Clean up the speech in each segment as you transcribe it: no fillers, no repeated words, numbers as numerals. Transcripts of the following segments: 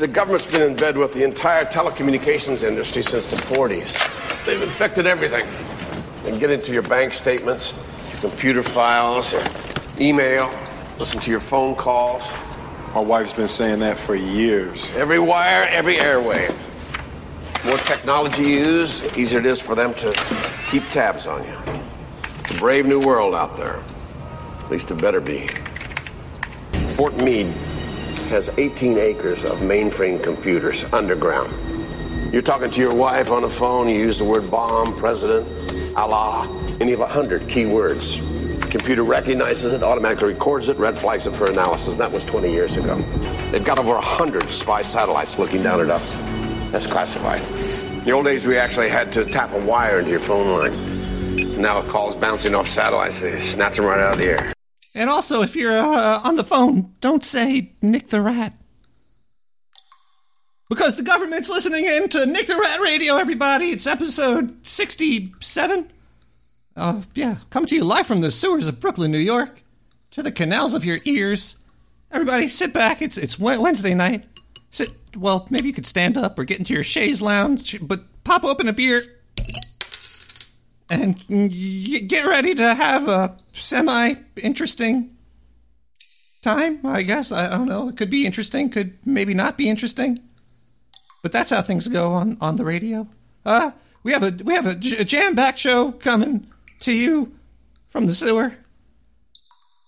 The government's been in bed with the entire telecommunications industry since the 40s. They've infected everything. They can get into your bank statements, your computer files, your email, listen to your phone calls. My wife's been saying that for years. Every wire, every airwave. More technology you use, the easier it is for them to keep tabs on you. It's a brave new world out there. At least it better be. Fort Meade has 18 acres of mainframe computers underground. You're talking to your wife on the phone, you use the word bomb, president, Allah, any of 100 key words. The computer recognizes it, automatically records it, red flags it for analysis. That was 20 years ago. They've got over 100 spy satellites looking down at us. That's classified. In the old days, we actually had to tap a wire into your phone line. Now with calls bouncing off satellites, they snatch them right out of the air. And also, if you're on the phone, don't say Nick the Rat. Because the government's listening in to Nick the Rat Radio, everybody. It's episode 67. Yeah, come to you live from the sewers of Brooklyn, New York, to the canals of your ears. Everybody, sit back. It's Wednesday night. Sit. Well, maybe you could stand up or get into your chaise lounge, but pop open a beer and get ready to have a semi-interesting time, I guess. I don't know. It could be interesting, could maybe not be interesting. But that's how things go on the radio. We have a jam-packed show coming to you from the sewer,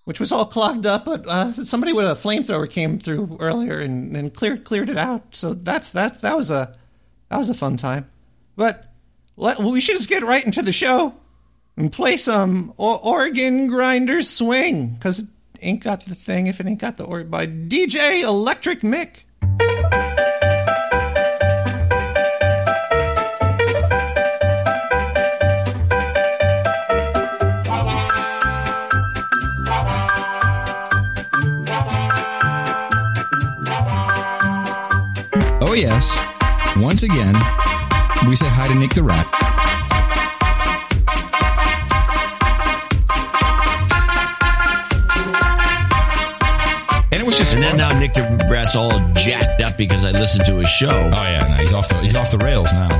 which was all clogged up, but somebody with a flamethrower came through earlier and cleared it out. So that was a fun time. But we should just get right into the show and play some Organ Grinder Swing, because it ain't got the thing if it ain't got the organ, by DJ Electric Mick. Oh yes, once again, we say hi to Nick the Rat. And it was just fun. Then now Nick the Rat's all jacked up because I listened to his show. Oh yeah, no, he's off the rails now.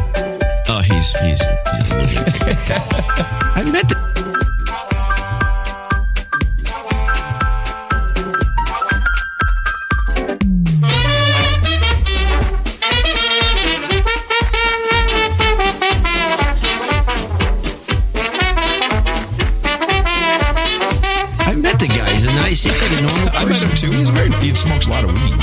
Oh, he's a loser. I meant to... He smokes a lot of weed.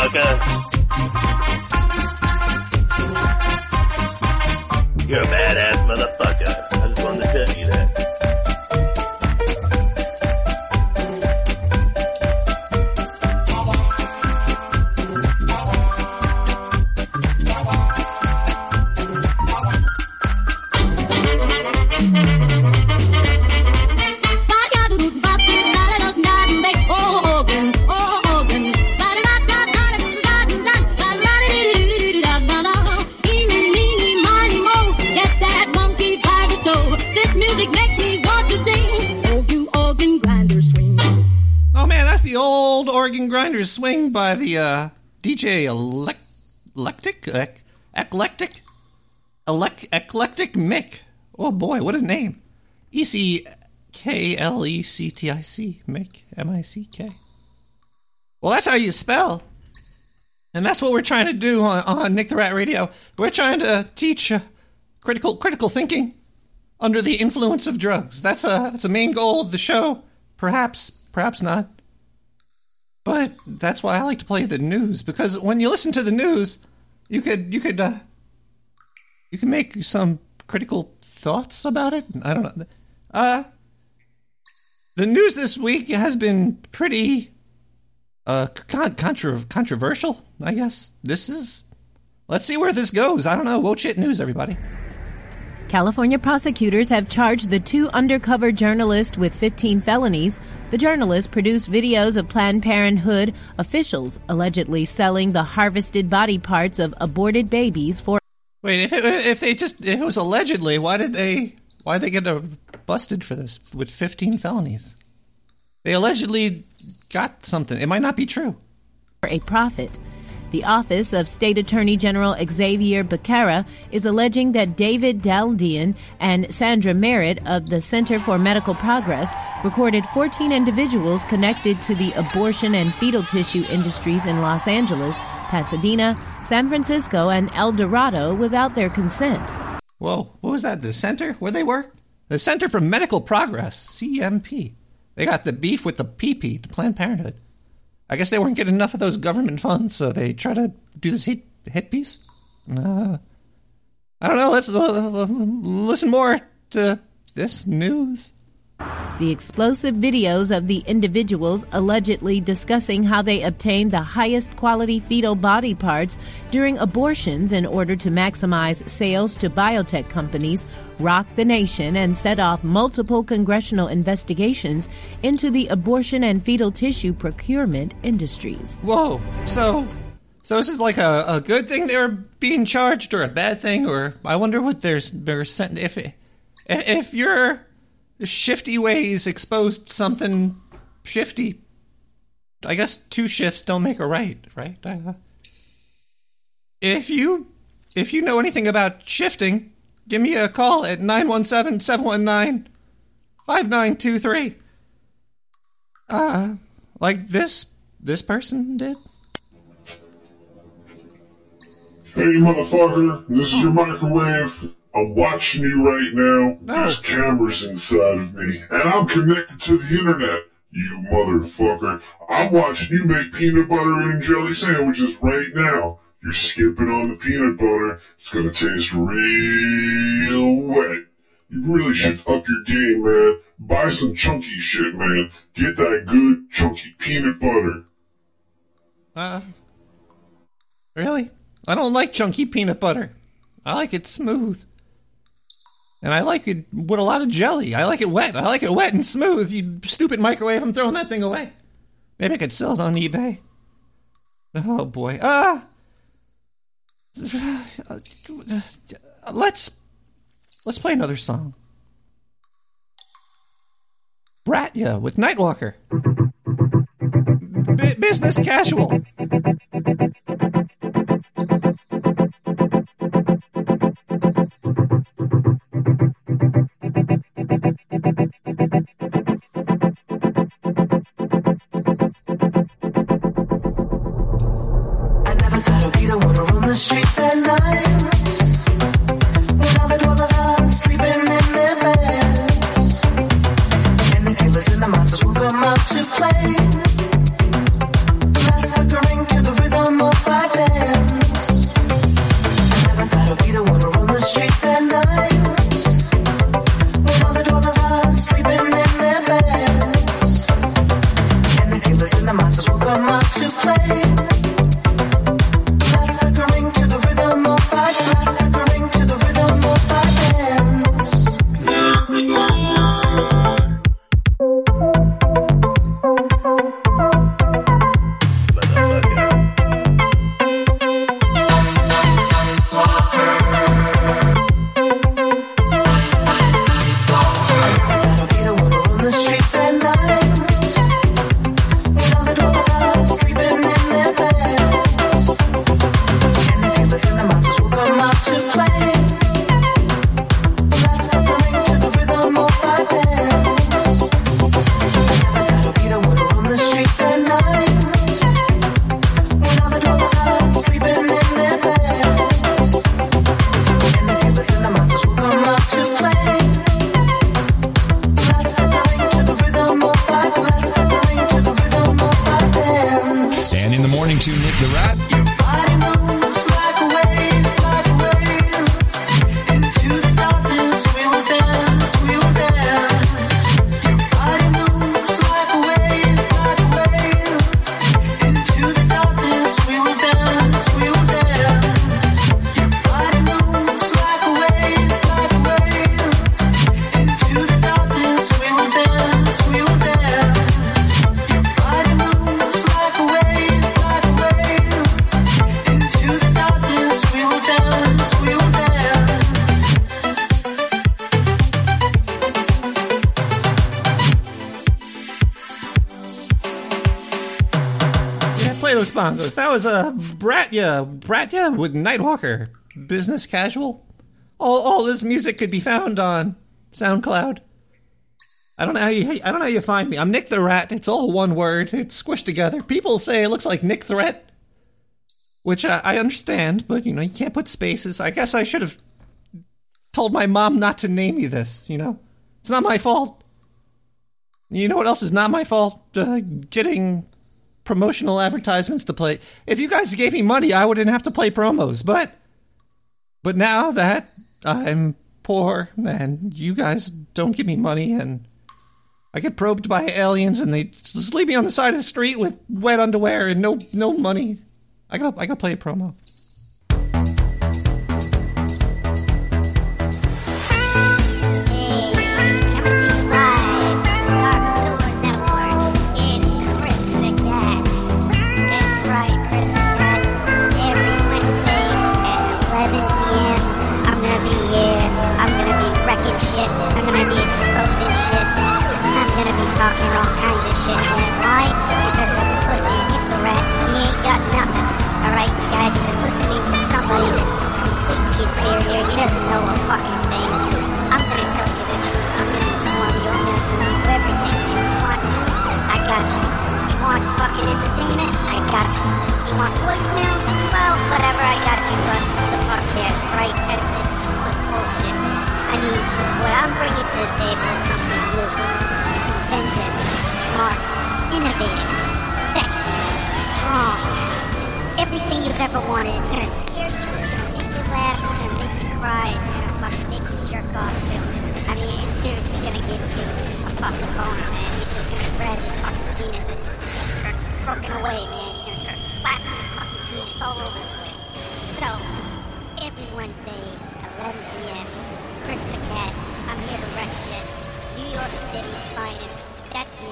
motherfucker. You're a badass motherfucker. I just wanted to tell you that. Swing by the DJ Eclectic Mick. Oh boy, what a name. E-C-K-L-E-C-T-I-C Mick, M-I-C-K. Well, that's how you spell. And that's what we're trying to do on Nick the Rat Radio. We're trying to teach critical thinking under the influence of drugs. That's a main goal of the show. Perhaps not. But that's why I like to play the news, because when you listen to the news, you can make some critical thoughts about it. I don't know. The news this week has been pretty controversial, I guess. Let's see where this goes. I don't know. Wochit News, everybody. California prosecutors have charged the two undercover journalists with 15 felonies. The journalists produced videos of Planned Parenthood officials allegedly selling the harvested body parts of aborted babies for... Wait, if it was allegedly, why'd they get busted for this with 15 felonies? They allegedly got something. It might not be true. ...for a profit. The Office of State Attorney General Xavier Becerra is alleging that David Daldian and Sandra Merritt of the Center for Medical Progress recorded 14 individuals connected to the abortion and fetal tissue industries in Los Angeles, Pasadena, San Francisco, and El Dorado without their consent. Whoa, what was that? The center? Where they work? The Center for Medical Progress, CMP. They got the beef with the PP, the Planned Parenthood. I guess they weren't getting enough of those government funds, so they try to do this hit piece. I don't know. Let's listen more to this news. The explosive videos of the individuals allegedly discussing how they obtained the highest quality fetal body parts during abortions in order to maximize sales to biotech companies rocked the nation and set off multiple congressional investigations into the abortion and fetal tissue procurement industries. Whoa. So this is like a good thing they were being charged, or a bad thing, or I wonder what they're sent. If you're... Shifty Ways exposed something shifty. I guess two shifts don't make a right, right? If you know anything about shifting, give me a call at 917-719-5923. Like this person did. Hey, motherfucker, this is your microwave. I'm watching you right now. No. There's cameras inside of me. And I'm connected to the internet, you motherfucker. I'm watching you make peanut butter and jelly sandwiches right now. You're skipping on the peanut butter. It's gonna taste real wet. You really should up your game, man. Buy some chunky shit, man. Get that good, chunky peanut butter. Really? I don't like chunky peanut butter. I like it smooth. And I like it with a lot of jelly. I like it wet. I like it wet and smooth. You stupid microwave. I'm throwing that thing away. Maybe I could sell it on eBay. Oh, boy. Let's play another song. Bratya with Nightwalker. Business Casual. Streets at night, when all the dwellers are sleeping in their beds, and the killers and the monsters will come out to play. The rats flickering to the rhythm Bongos. That was a Bratya with Nightwalker. Business Casual. All this music could be found on SoundCloud. I don't know how you find me. I'm Nick the Rat. It's all one word. It's squished together. People say it looks like Nick Threat, which I understand, but you know you can't put spaces. I guess I should have told my mom not to name you this. You know, it's not my fault. You know what else is not my fault? Getting promotional advertisements to play. If you guys gave me money, I wouldn't have to play promos. But now that I'm poor and you guys don't give me money and I get probed by aliens and they just leave me on the side of the street with wet underwear and no money, I gotta play a promo. Talking all kinds of shit, man. Why? Because this pussy, Nick the Rat, he ain't got nothing. Alright, you guys have been listening to somebody that's completely inferior. He doesn't know a fucking thing. I'm gonna tell you the truth. I'm gonna inform you. I'm gonna tell you everything. If you want news, I got you. You want fucking entertainment? I got you. You want voicemails? Well, whatever, I got you, but who the fuck cares, right? That's just useless bullshit. I mean, what I'm bringing to the table is something new. Inventive, smart, innovative, sexy, strong. Just everything you've ever wanted. It's gonna scare you, it's gonna make you laugh, it's gonna make you cry, it's gonna fucking make you jerk off too. I mean, it's seriously gonna give you a fucking boner, man. You're just gonna grab your fucking penis and just start stroking away, man. You're gonna start slapping your fucking penis all over the place. So, every Wednesday, 11 p.m., Chris the Cat, I'm here to wreck shit. New York City's finest. That's me,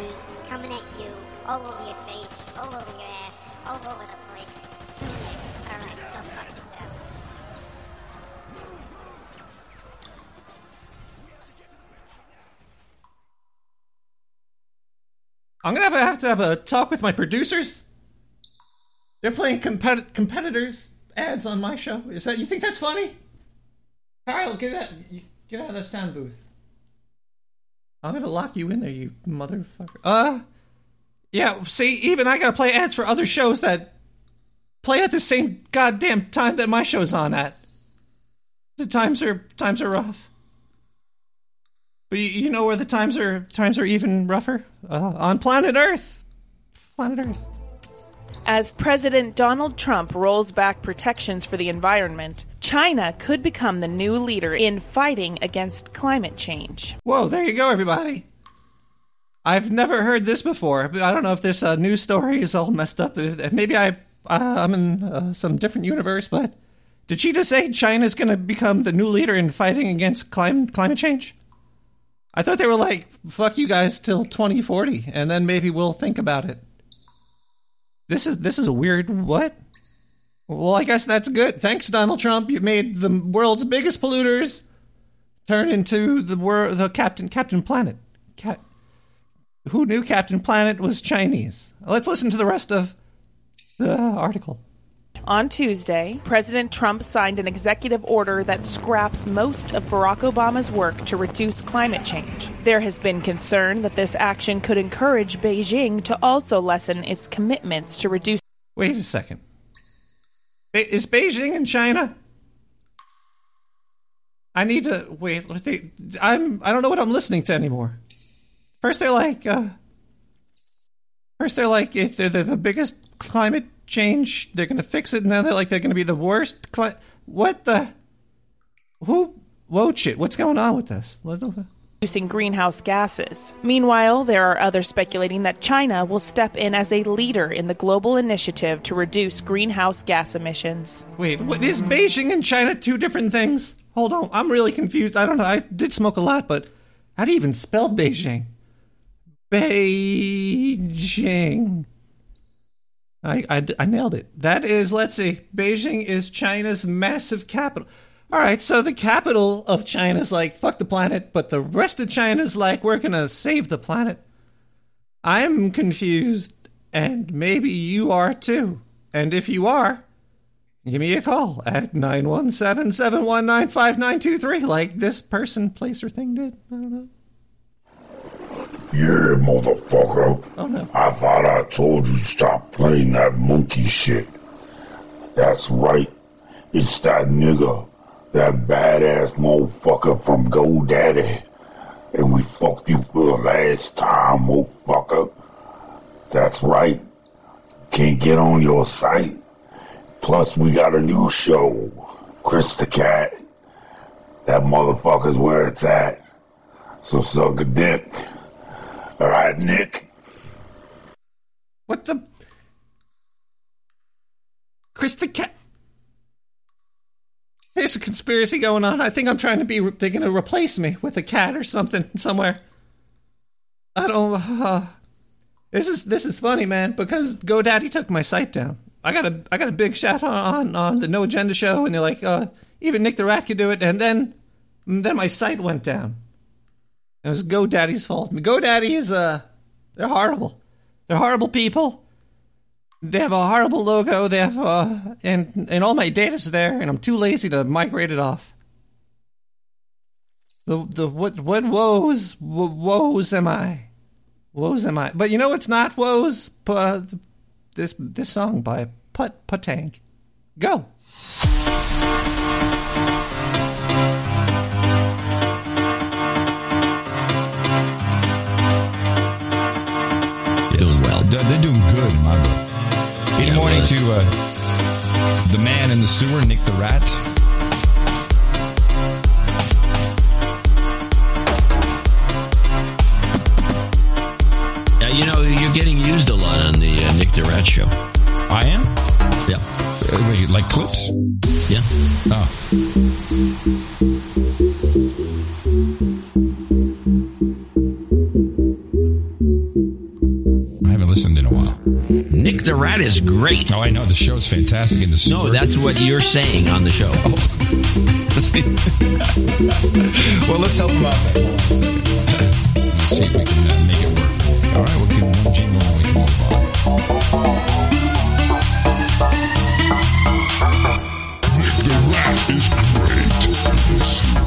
coming at you, all over your face, all over your ass, all over the place. Tune in. Alright, go fuck yourself. I'm gonna have to have a talk with my producers. They're playing competitors ads on my show. Is that, you think that's funny? Kyle, get out of the sound booth. I'm gonna lock you in there, you motherfucker. Yeah, see, even I gotta play ads for other shows that play at the same goddamn time that my show's on at. The times are rough. But you know where the times are even rougher? On planet Earth. Planet Earth. As President Donald Trump rolls back protections for the environment, China could become the new leader in fighting against climate change. Whoa, there you go, everybody. I've never heard this before. I don't know if this news story is all messed up. Maybe I'm in some different universe, but did she just say China's going to become the new leader in fighting against climate change? I thought they were like, fuck you guys till 2040, and then maybe we'll think about it. This is a weird what? Well, I guess that's good. Thanks, Donald Trump. You made the world's biggest polluters turn into the Captain Planet. Who knew Captain Planet was Chinese? Let's listen to the rest of the article. On Tuesday, President Trump signed an executive order that scraps most of Barack Obama's work to reduce climate change. There has been concern that this action could encourage Beijing to also lessen its commitments to reduce... Wait a second. Is Beijing in China? I need to... Wait, I don't know what I'm listening to anymore. First they're like, if they're the biggest climate... change, they're gonna fix it, and now they're gonna be the worst what the who whoa shit, what's going on with this? Reducing greenhouse gases. Meanwhile, there are others speculating that China will step in as a leader in the global initiative to reduce greenhouse gas emissions. Wait, what is Beijing and China two different things? Hold on, I'm really confused. I don't know. I did smoke a lot, but how do you even spell Beijing? Beijing. I nailed it. That is, let's see, Beijing is China's massive capital. All right, so the capital of China's like, fuck the planet, but the rest of China's like, we're going to save the planet. I'm confused, and maybe you are too. And if you are, give me a call at 917-719-5923, like this person, place, or thing did. I don't know. Yeah, motherfucker. Oh, no. I thought I told you stop playing that monkey shit. That's right. It's that nigga, that badass motherfucker from GoDaddy. And we fucked you for the last time, motherfucker. That's right. Can't get on your site. Plus, we got a new show, Chris the Cat. That motherfucker's where it's at. So suck a dick. All right, Nick. What the? Chris the Cat. There's a conspiracy going on. I think I'm trying to be. They're going to replace me with a cat or something somewhere. I don't. This is funny, man. Because GoDaddy took my site down. I got a big shout on the No Agenda show, and they're like, even Nick the Rat could do it. And then my site went down. It was GoDaddy's fault. GoDaddy is, they're horrible. They're horrible people. They have a horrible logo. They have, and all my data's there, and I'm too lazy to migrate it off. What woes am I? Woes am I? But you know it's not woes? This song by Putt Puttank. Go! They're doing good, my boy. Good morning to the man in the sewer, Nick the Rat. You know, you're getting used a lot on the Nick the Rat show. I am? Yeah. Wait, like clips? Yeah. I haven't listened in a while. Nick the Rat is great. Oh, I know. The show's fantastic. In the sewer. No, that's what you're saying on the show. Oh. Well, let's help him out. Let's see if we can make it work. All right, we'll give him one jingle and we can move on. Nick the Rat is great in the sewer.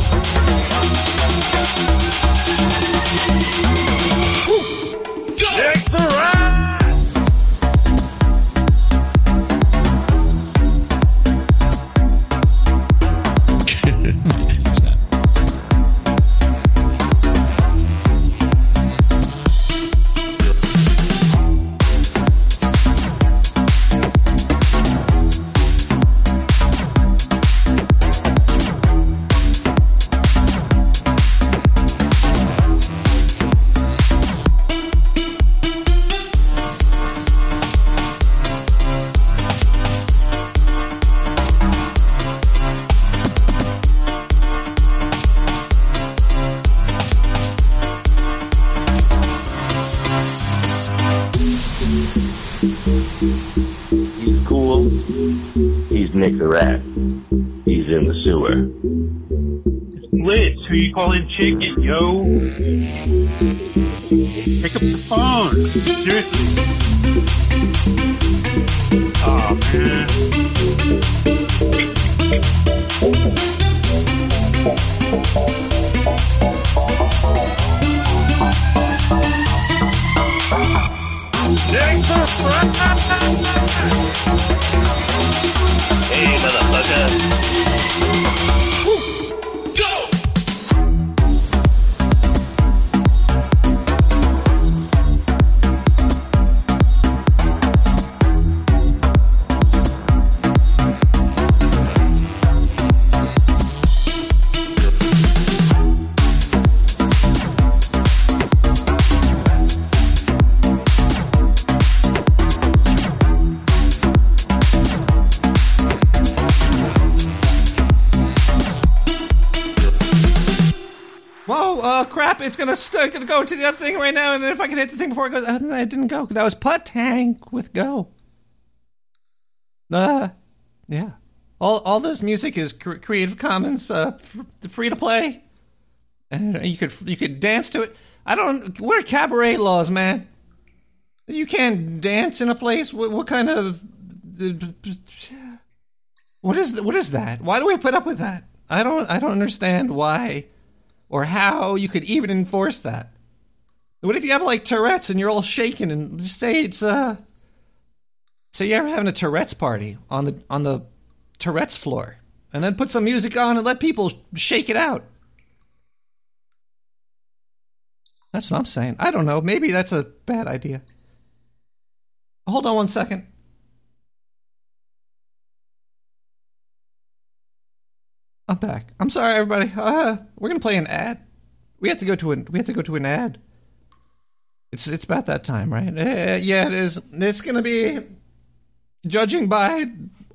Nick the Rat! Who you calling chicken, yo? Pick up the phone. Seriously. Aw, man. Hey, motherfucker. It's going to go to the other thing right now, and then if I can hit the thing before it goes, I didn't go. That was Putt Puttank with Go. Yeah. All this music is Creative Commons, free to play, and you could dance to it. What are cabaret laws, man? You can't dance in a place. What kind of What is that? Why do we put up with that? I don't understand why or how you could even enforce that. What if you have like Tourette's and you're all shaking and just say it's say you're having a Tourette's party on the Tourette's floor, and then put some music on and let people shake it out. That's what I'm saying. I don't know. Maybe that's a bad idea. Hold on one second. I'm back. I'm sorry, everybody. We're gonna play an ad. We have to go to an ad. It's about that time, right? Yeah, it is. It's gonna be, judging by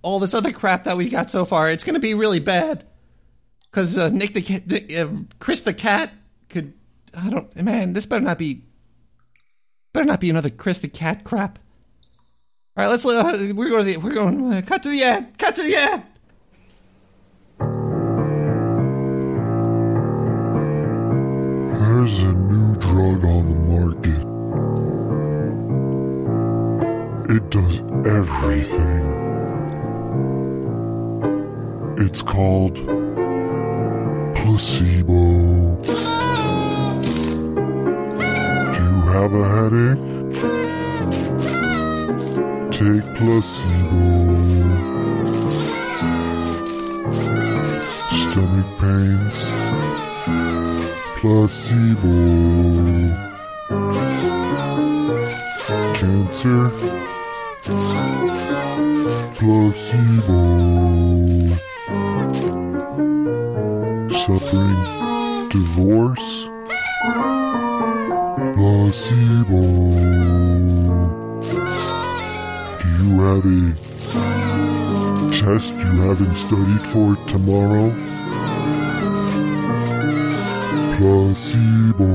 all this other crap that we got so far, it's gonna be really bad. Cause Chris the Cat could. I don't, man, this better not be another Chris the Cat crap. All right, let's, we're going, cut to the ad. There's a new drug on the market. It does everything. It's called placebo. Have a headache? Take placebo. Stomach pains? Placebo. Cancer? Placebo. Suffering? Divorce? Placebo. Do you have a test you haven't studied for tomorrow? Placebo.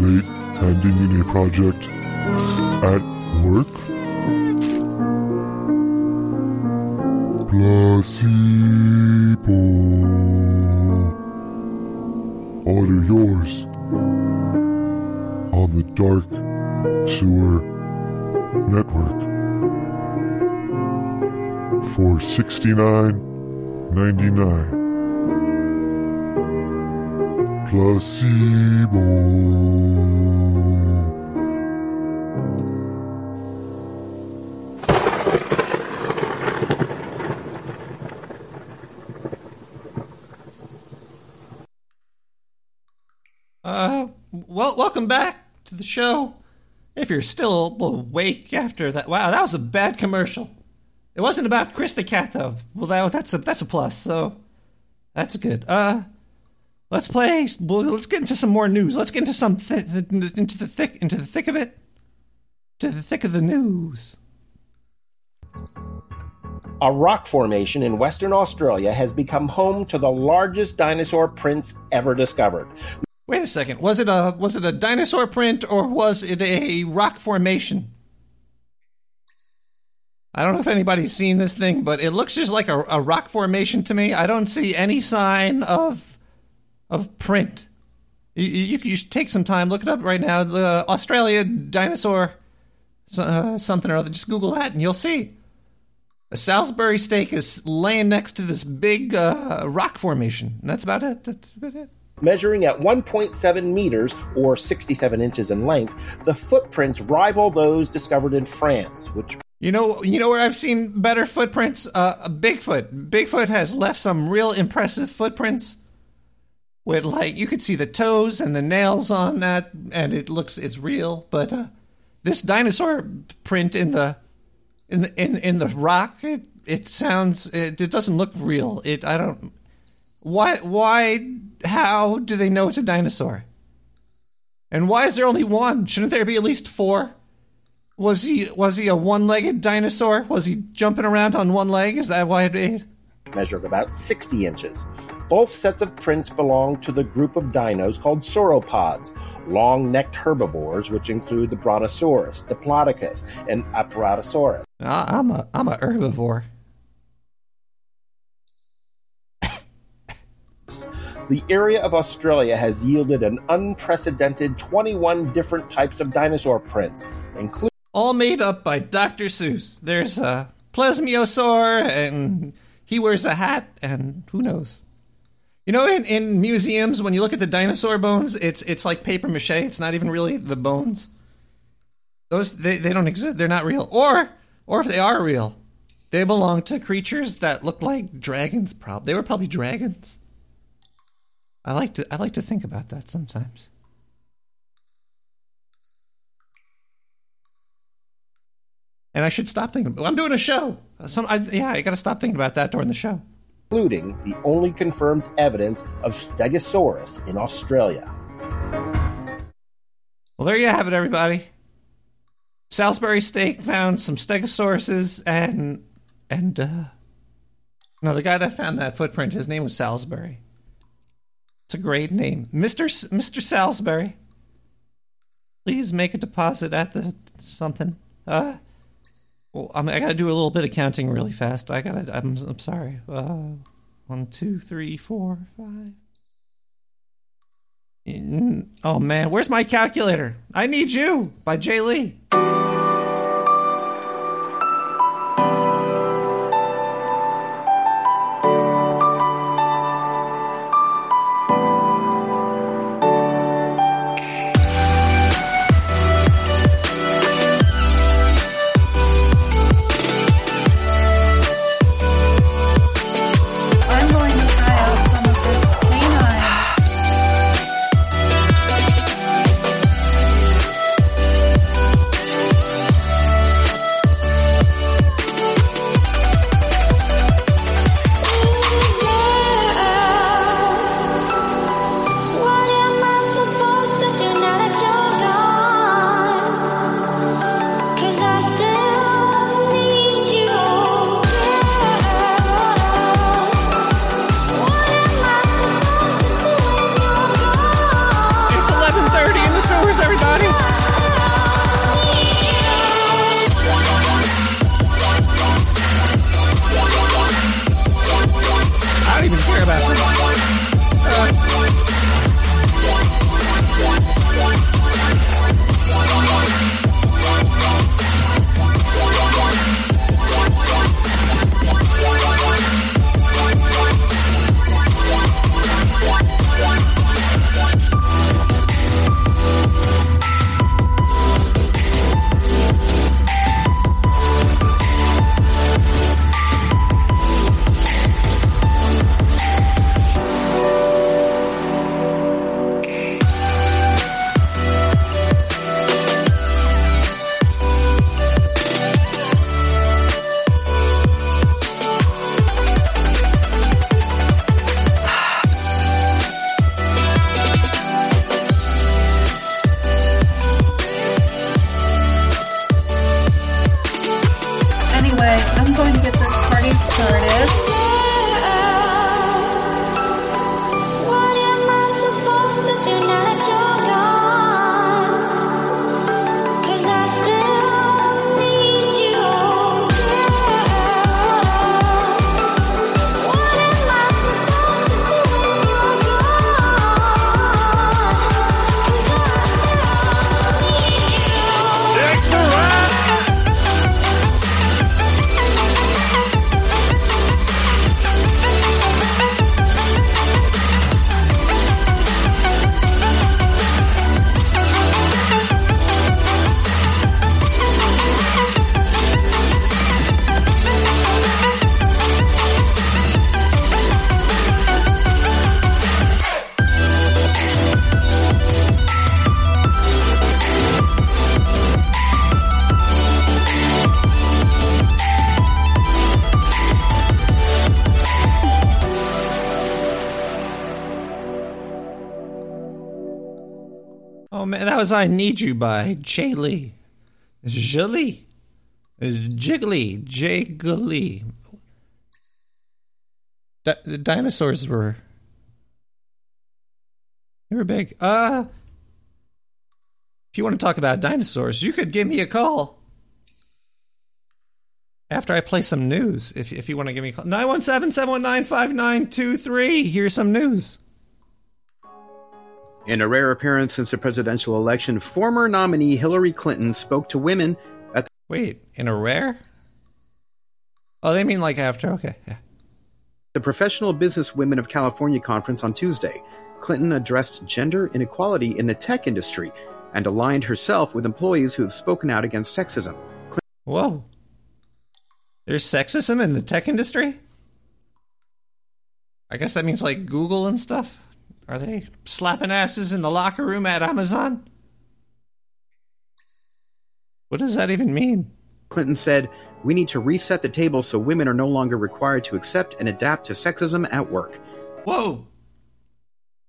Late handing in a project at work? Placebo. Order yours on the Dark Sewer Network for $69.99. Placebo. Well, welcome back to the show. If you're still awake after that, wow, that was a bad commercial. It wasn't about Chris the Cat though. Well, that's a plus. So that's good. Let's play. Let's get into some more news. Let's get into some into the thick of the news. A rock formation in Western Australia has become home to the largest dinosaur prints ever discovered. Wait a second. Was it a dinosaur print or was it a rock formation? I don't know if anybody's seen this thing, but it looks just like a rock formation to me. I don't see any sign of print. You should take some time, look it up right now. Australia dinosaur something or other. Just Google that, and you'll see. A Salisbury steak is laying next to this big rock formation. And that's about it. Measuring at 1.7 meters, or 67 inches in length, the footprints rival those discovered in France, which... You know where I've seen better footprints? Bigfoot. Bigfoot has left some real impressive footprints with, like, you could see the toes and the nails on that, and it's real, but this dinosaur print in the rock, it doesn't look real. Why, how do they know it's a dinosaur? And why is there only one? Shouldn't there be at least four? Was he a one-legged dinosaur? Was he jumping around on one leg? Is that why it made? Measuring about 60 inches. Both sets of prints belong to the group of dinos called sauropods, long-necked herbivores, which include the Brontosaurus, Diplodocus, and Apatosaurus. I'm a herbivore. The area of Australia has yielded an unprecedented 21 different types of dinosaur prints, including... all made up by Dr. Seuss. There's a plesiosaur, and he wears a hat, and who knows. You know, in museums, when you look at the dinosaur bones, it's like paper mache. It's not even really the bones. Those they don't exist. They're not real. Or if they are real, they belong to creatures that look like dragons. They were probably dragons. I like to think about that sometimes. And I should stop thinking. I'm doing a show. I got to stop thinking about that during the show. Including the only confirmed evidence of Stegosaurus in Australia. Well, there you have it, everybody. Salisbury steak found some Stegosauruses, and the guy that found that footprint, his name was Salisbury. It's a great name, Mr. Salisbury. Please make a deposit at the something. Well, I gotta do a little bit of counting really fast. I'm sorry. 1, 2, 3, 4, 5. Oh man, where's my calculator? I Need You by Jay Lee. I Need You by Jay Lee. Jolie. Jiggly. Jiggly. The dinosaurs were... They were big. If you want to talk about dinosaurs, you could give me a call. After I play some news, if you want to give me a call. 917-719-5923. Here's some news. In a rare appearance since the presidential election, former nominee Hillary Clinton spoke to women Wait, in a rare? Oh, they mean like after. Okay, yeah. The Professional Business Women of California Conference on Tuesday, Clinton addressed gender inequality in the tech industry and aligned herself with employees who have spoken out against sexism. Whoa. There's sexism in the tech industry? I guess that means like Google and stuff. Are they slapping asses in the locker room at Amazon? What does that even mean? Clinton said, "We need to reset the table so women are no longer required to accept and adapt to sexism at work." Whoa.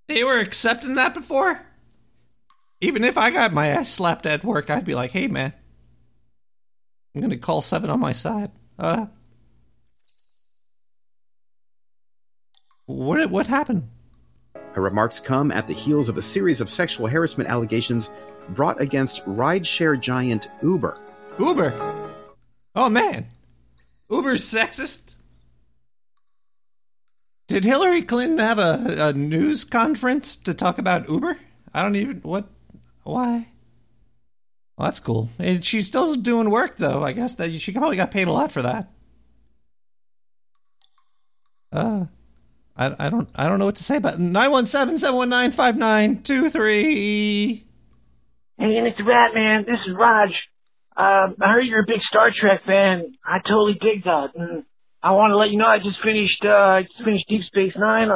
They were accepting that before? Even if I got my ass slapped at work, I'd be like, hey, man, I'm going to call seven on my side. What happened? Her remarks come at the heels of a series of sexual harassment allegations brought against rideshare giant Uber. Uber? Oh, man. Uber's sexist? Did Hillary Clinton have a news conference to talk about Uber? I don't even... What? Why? Well, that's cool. And she's still doing work, though. I guess that she probably got paid a lot for that. I don't know what to say about 917-719-5923. Hey, Mr. Ratman, this is Raj. I heard you're a big Star Trek fan. I totally dig that. And I want to let you know I just finished Deep Space Nine.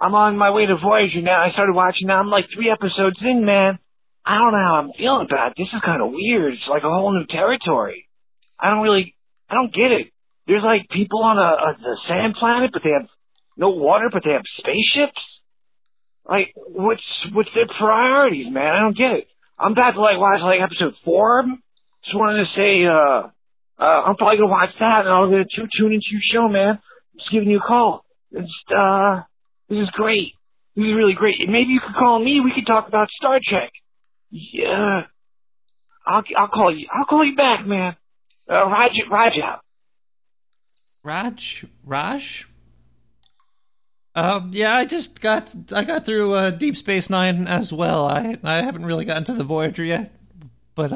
I'm on my way to Voyager now. I started watching now. I'm like 3 episodes in, man. I don't know how I'm feeling about it. This is kind of weird. It's like a whole new territory. I don't get it. There's like people on the sand planet, but they have no water, but they have spaceships. Like, what's their priorities, man? I don't get it. I'm about to like watch like episode 4. Just wanted to say, I'm probably gonna watch that, and I'm gonna tune into your show, man. I'm just giving you a call. This is great. This is really great. Maybe you could call me. We could talk about Star Trek. Yeah, I'll call you. I'll call you back, man. Raj out. Raj. Yeah, I got through Deep Space Nine as well. I haven't really gotten to the Voyager yet, but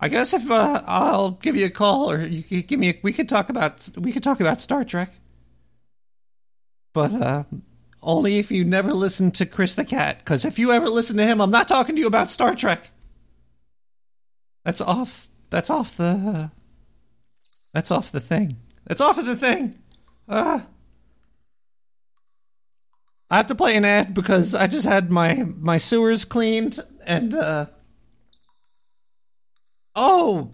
I guess if I'll give you a call or you could give me, we could talk about Star Trek, but only if you never listen to Chris the Cat, because if you ever listen to him, I'm not talking to you about Star Trek. That's off the thing. I have to play an ad because I just had my sewers cleaned and oh,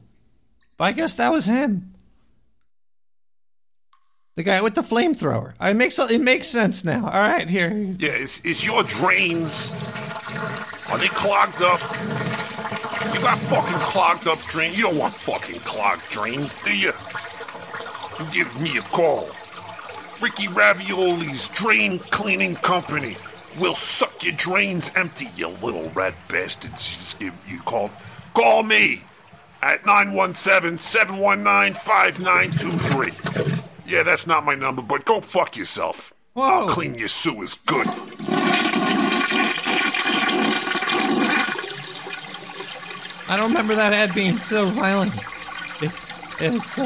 I guess that was him. The guy with the flamethrower. It makes sense now. All right, here. Yeah, it's your drains. Are they clogged up? You got fucking clogged up drains. You don't want fucking clogged drains, do you? You give me a call. Ricky Ravioli's Drain Cleaning Company. We'll suck your drains empty, you little rat bastards. You called. Call me at 917-719-5923. Yeah, that's not my number, but go fuck yourself. Whoa. I'll clean your sewers good. I don't remember that ad being so violent. It's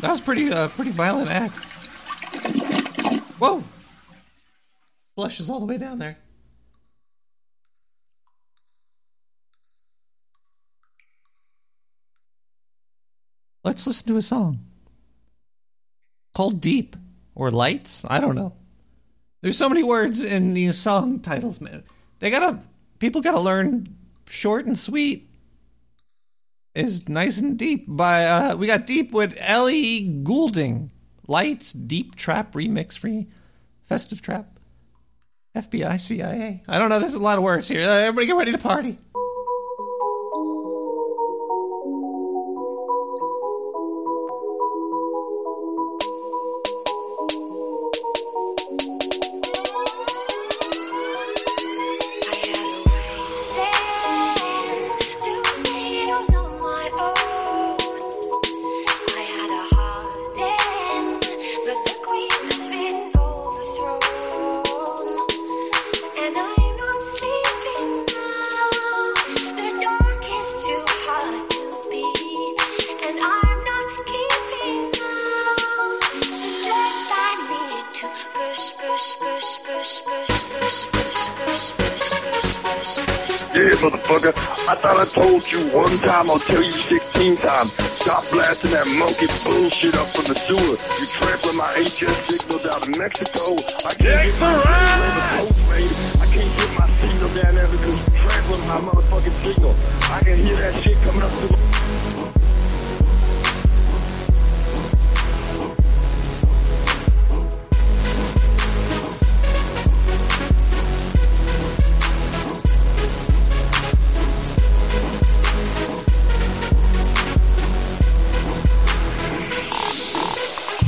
that was pretty violent ad. Whoa! Flushes all the way down there. Let's listen to a song called Deep or Lights. I don't know. There's so many words in these song titles, man. People gotta learn short and sweet is nice and deep. By we got Deep with Ellie Goulding. Lights, Deep Trap remix free, Festive Trap, FBI, CIA. I don't know. There's a lot of words here. Everybody get ready to party. Sleeping now. motherfucker. I thought I told you one time, I'll tell you 16 times. Stop blasting that monkey bullshit up from the sewer. You trampling my HS signals out of Mexico. I can't get my signal down there because you trampling my motherfucking signal. I can hear that shit coming up through the...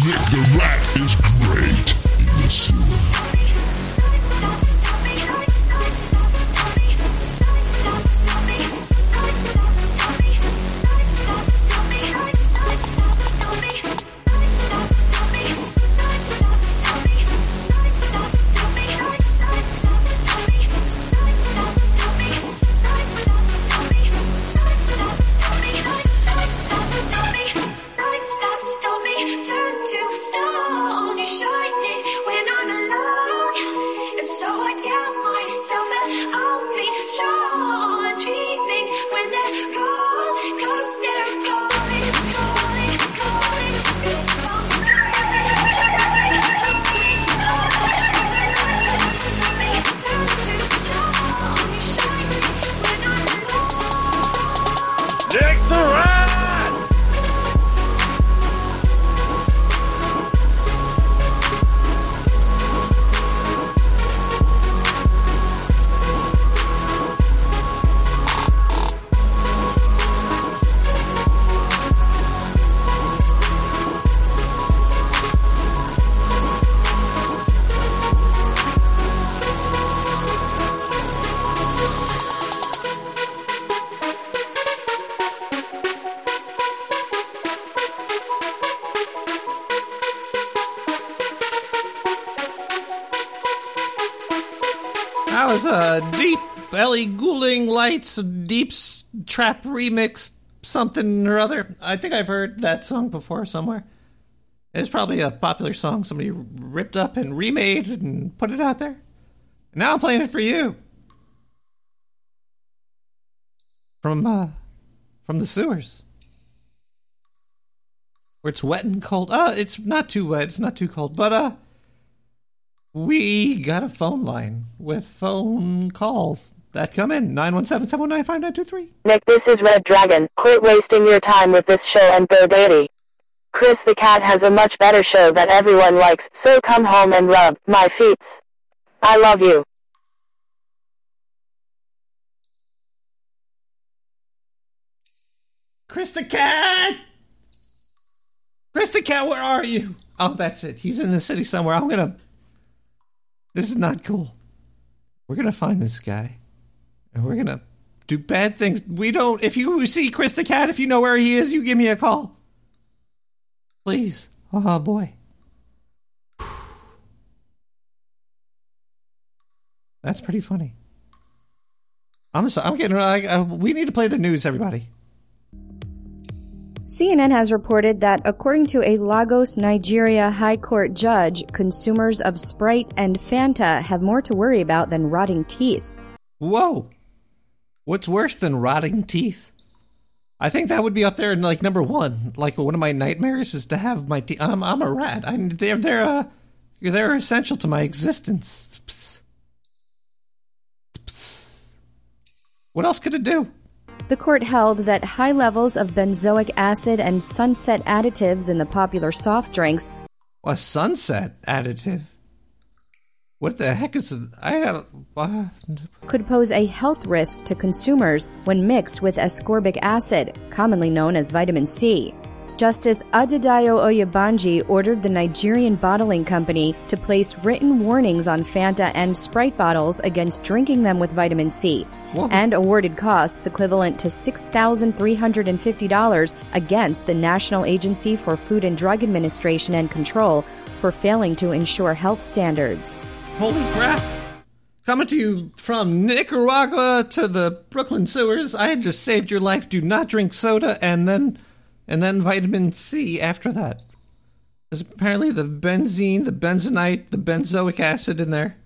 Nick the Rat is great in the series. Deep Trap Remix something or other. I think I've heard that song before somewhere. It's probably a popular song somebody ripped up and remade and put it out there. Now I'm playing it for you. From the sewers. Where it's wet and cold. It's not too wet, it's not too cold, but we got a phone line with phone calls that come in, 917-719-5923. Nick, this is Red Dragon. Quit wasting your time with this show and GoDaddy. Chris the Cat has a much better show that everyone likes, so come home and rub my feet. I love you. Chris the Cat! Chris the Cat, where are you? Oh, that's it. He's in the city somewhere. This is not cool. We're going to find this guy. And we're going to do bad things. If you see Chris the Cat, if you know where he is, you give me a call. Please. Oh, boy. That's pretty funny. We need to play the news, everybody. CNN has reported that, according to a Lagos, Nigeria High Court judge, consumers of Sprite and Fanta have more to worry about than rotting teeth. Whoa! What's worse than rotting teeth? I think that would be up there in like number one. Like one of my nightmares is to have my teeth. I'm a rat. They're essential to my existence. Psst. Psst. What else could it do? The court held that high levels of benzoic acid and sunset additives in the popular soft drinks. A sunset additive? What the heck is it? Could pose a health risk to consumers when mixed with ascorbic acid, commonly known as vitamin C. Justice Adedayo Oyebanji ordered the Nigerian bottling company to place written warnings on Fanta and Sprite bottles against drinking them with vitamin C, and awarded costs equivalent to $6,350 against the National Agency for Food and Drug Administration and Control for failing to ensure health standards. Holy crap. Coming to you from Nicaragua to the Brooklyn sewers, I had just saved your life. Do not drink soda and then vitamin C after that. There's apparently the benzene, the benzenite, the benzoic acid in there.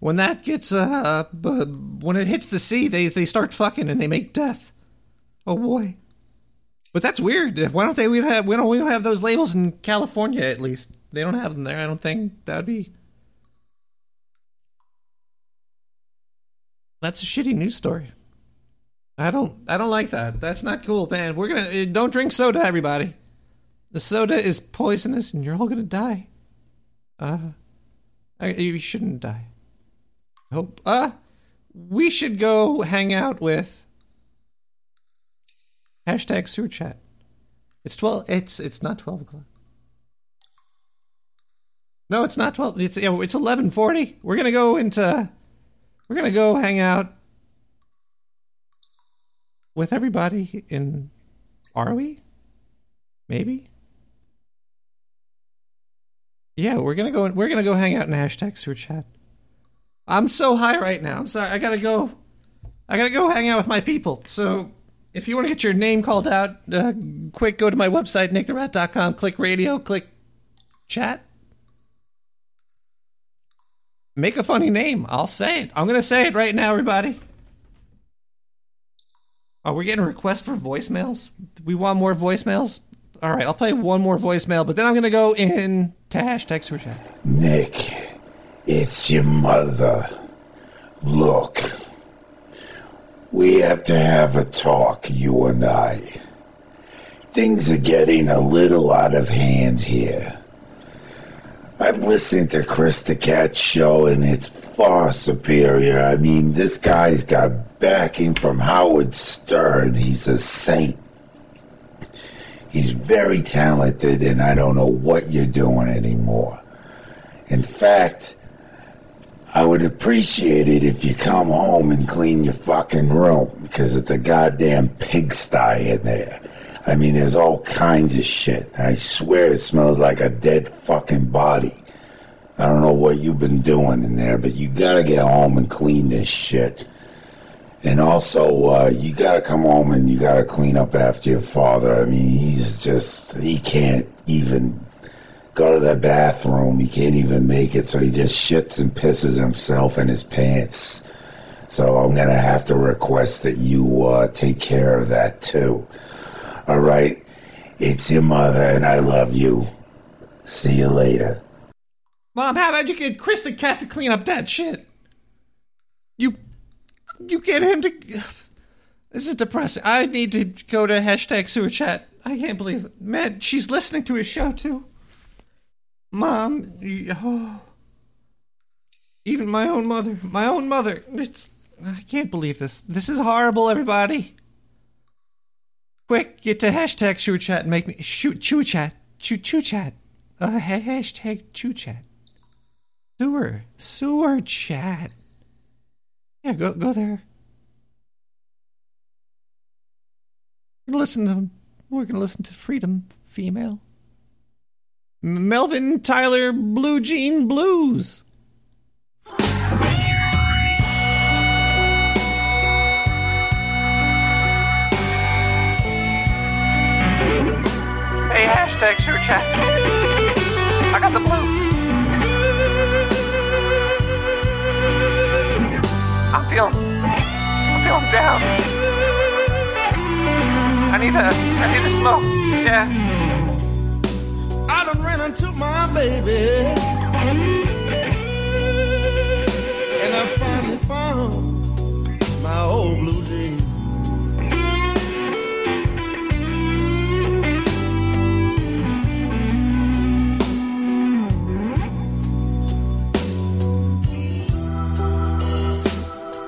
When that gets, when it hits the sea, they start fucking and they make death. Oh boy. But that's weird. Why don't they, we don't have those labels in California, at least. They don't have them there. I don't think that'd be. That's a shitty news story. I don't like that. That's not cool, man. We're gonna, don't drink soda, everybody. The soda is poisonous and you're all gonna die. You shouldn't die. I hope. We should go hang out with hashtag sewer chat. It's 12. It's not 12 o'clock. No, it's not 12. It's 11:40. We're gonna go hang out with everybody in. Are we? Maybe. Yeah, we're gonna go hang out in hashtag sewer chat. I'm so high right now. I'm sorry. I gotta go hang out with my people. So if you want to get your name called out, quick, go to my website, nicktherat.com, click radio, click chat. Make a funny name. I'll say it. I'm going to say it right now, everybody. Oh, we're getting requests for voicemails? We want more voicemails? All right, I'll play one more voicemail, but then I'm going to go in to hashtag sewer chat. Nick. It's your mother. Look, we have to have a talk, you and I. Things are getting a little out of hand here. I've listened to Chris the Cat's show, and it's far superior. I mean, this guy's got backing from Howard Stern. He's a saint. He's very talented, and I don't know what you're doing anymore. In fact, I would appreciate it if you come home and clean your fucking room, because it's a goddamn pigsty in there. I mean, there's all kinds of shit. I swear it smells like a dead fucking body. I don't know what you've been doing in there, but you gotta get home and clean this shit. And also, you gotta come home and you gotta clean up after your father. I mean, he can't even go to the bathroom. He can't even make it, so he just shits and pisses himself in his pants. So I'm gonna have to request that you take care of that too. All right, it's your mother, and I love you. See you later. Mom, how about you get Chris the Cat to clean up that shit? You get him to. This is depressing. I need to go to hashtag sewer chat. I can't believe it, man. She's listening to his show too. Mom, oh, even my own mother, I can't believe this. This is horrible, everybody. Quick, get to hashtag sewer chat and make me, hashtag chew chat, sewer chat. Yeah, go there. We're gonna listen to Freedom Female. Melvin Tyler Blue Jean Blues. Hey, hashtag sewer chat. I got the blues. I'm feeling down. I need a smoke. Yeah. I done ran into my baby, and I finally found my old blue jean.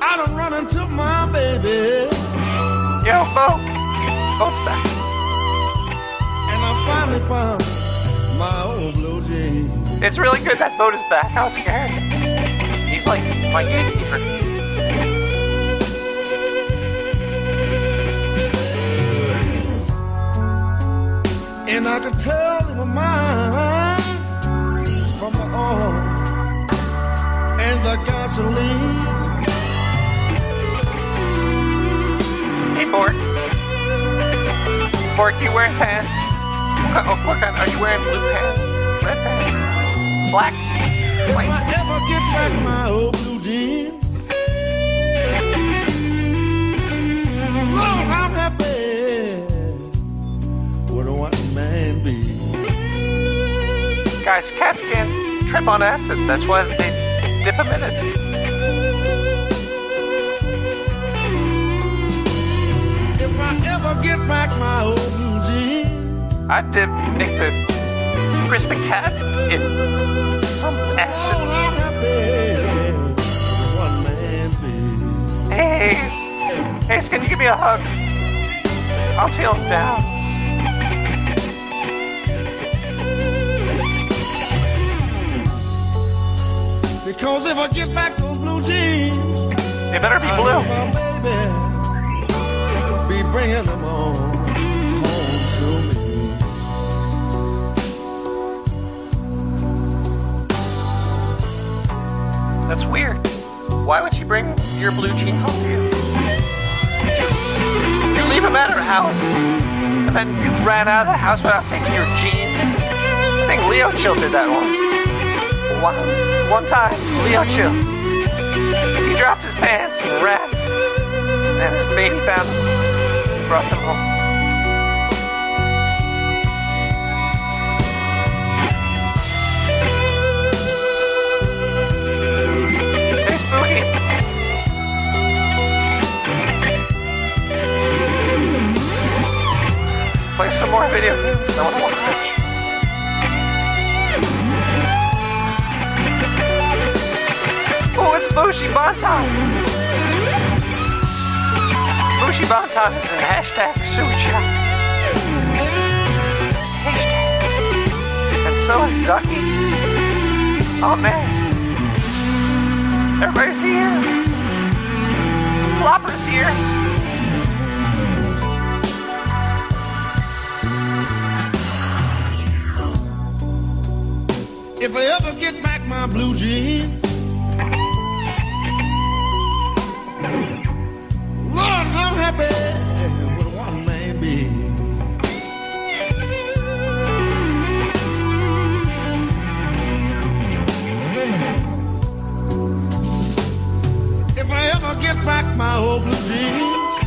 I done run into my baby. Yo, Boat's back. And I finally found my old blue jean. It's really good that Boat is back. I was scared. He's like my gatekeeper. And I could tell they were mine from my arm and the gasoline. Hey, Bork, do you wear pants? What kind? Are you wearing blue pants? Red pants? Black? If I ever get back my old blue jeans, Lord, how happy would a white man be? Guys, cats can't trip on acid. That's why they dip them in it. If I ever get back my old blue jeans, I dip Nick the Chris the Cat in some acid. Hey, Ace, can you give me a hug? I'm feeling down. Because if I get back those blue jeans, they better be blue. My baby be bringing them home to me. That's weird. Why would she bring your blue jeans home to you? You leave them at her house, and then you ran out of the house without taking your jeans. I think Leo Chill did that once. One time, Leo Chill. He dropped his pants and ran, and his baby found him and brought them home. Spooky. Play some more video games. I want to watch. Oh, it's Bushy Bonton. Bushy Bonton is in hashtag Suichat. Hashtag. And so is Ducky. Oh man. Everybody's here. Flopper's here. If I ever get back my blue jeans, Lord, how happy would one man be? I'll get back my old blue jeans.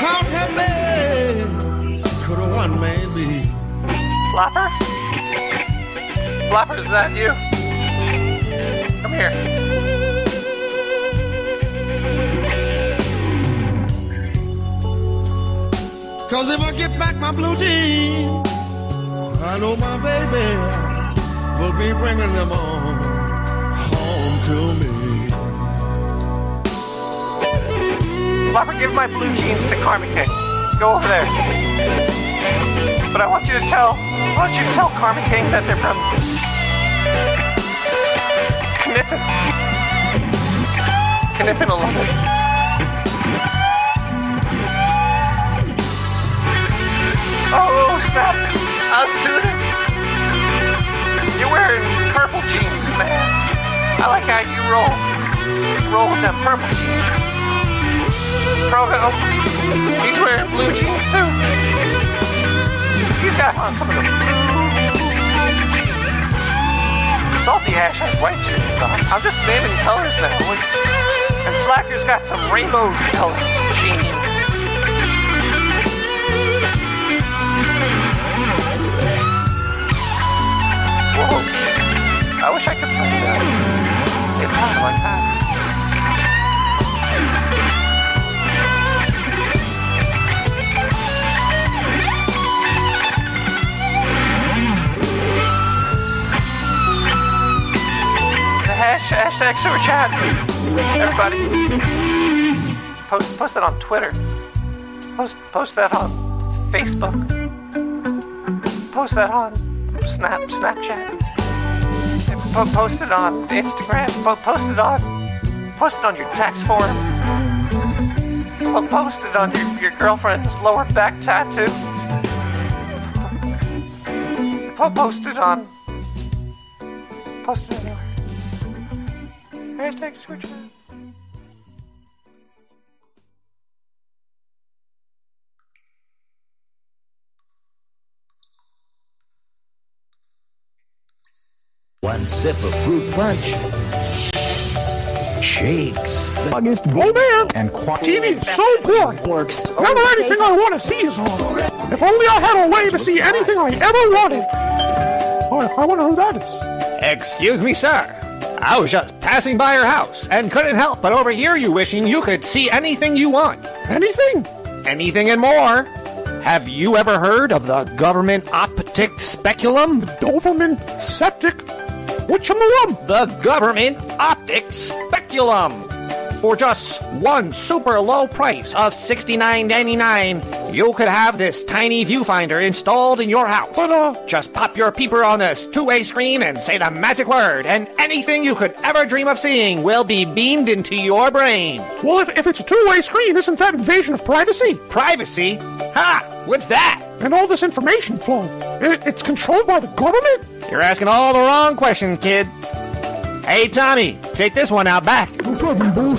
How happy could a one man be? Flopper? Flopper, is that you? Come here. Cause if I get back my blue jeans, I know my baby will be bringing them on home to me. Flopper, give my blue jeans to Carmen King. Go over there. But I want you to tell Carmen King that they're from Kniffin a little bit. Oh snap! Us two. You're wearing purple jeans, man. I like how you roll. You roll with them purple jeans. Provo, he's wearing blue jeans too. He's got on some of the blue. Salty Hash has white jeans on. I'm just naming colors now. And Slacker's got some rainbow colored jeans. Whoa. I wish I could play that. It's kind of like that. The hashtag Super Chat. Everybody, post that on Twitter. Post that on Facebook. Post that on Snapchat. Post it on Instagram. Post it on your tax form. Post it on your girlfriend's lower back tattoo. Post it anywhere. Hashtag switch. One sip of fruit punch shakes the biggest man and TV so good. Works. Never anything I want to see is on. If only I had a way to see anything I ever wanted. Oh, I wonder who that is. Excuse me, sir. I was just passing by your house and couldn't help but overhear you wishing you could see anything you want. Anything? Anything and more. Have you ever heard of the government optic speculum? Doverman septic? Whatchamallum? The government optic speculum. For just one super low price of $69.99, you could have this tiny viewfinder installed in your house. But, just pop your peeper on this two-way screen and say the magic word, and anything you could ever dream of seeing will be beamed into your brain. Well, if it's a two-way screen, isn't that invasion of privacy? Privacy? Ha! What's that? And all this information flow. It's controlled by the government? You're asking all the wrong questions, kid. Hey, Tommy, take this one out back. Ow!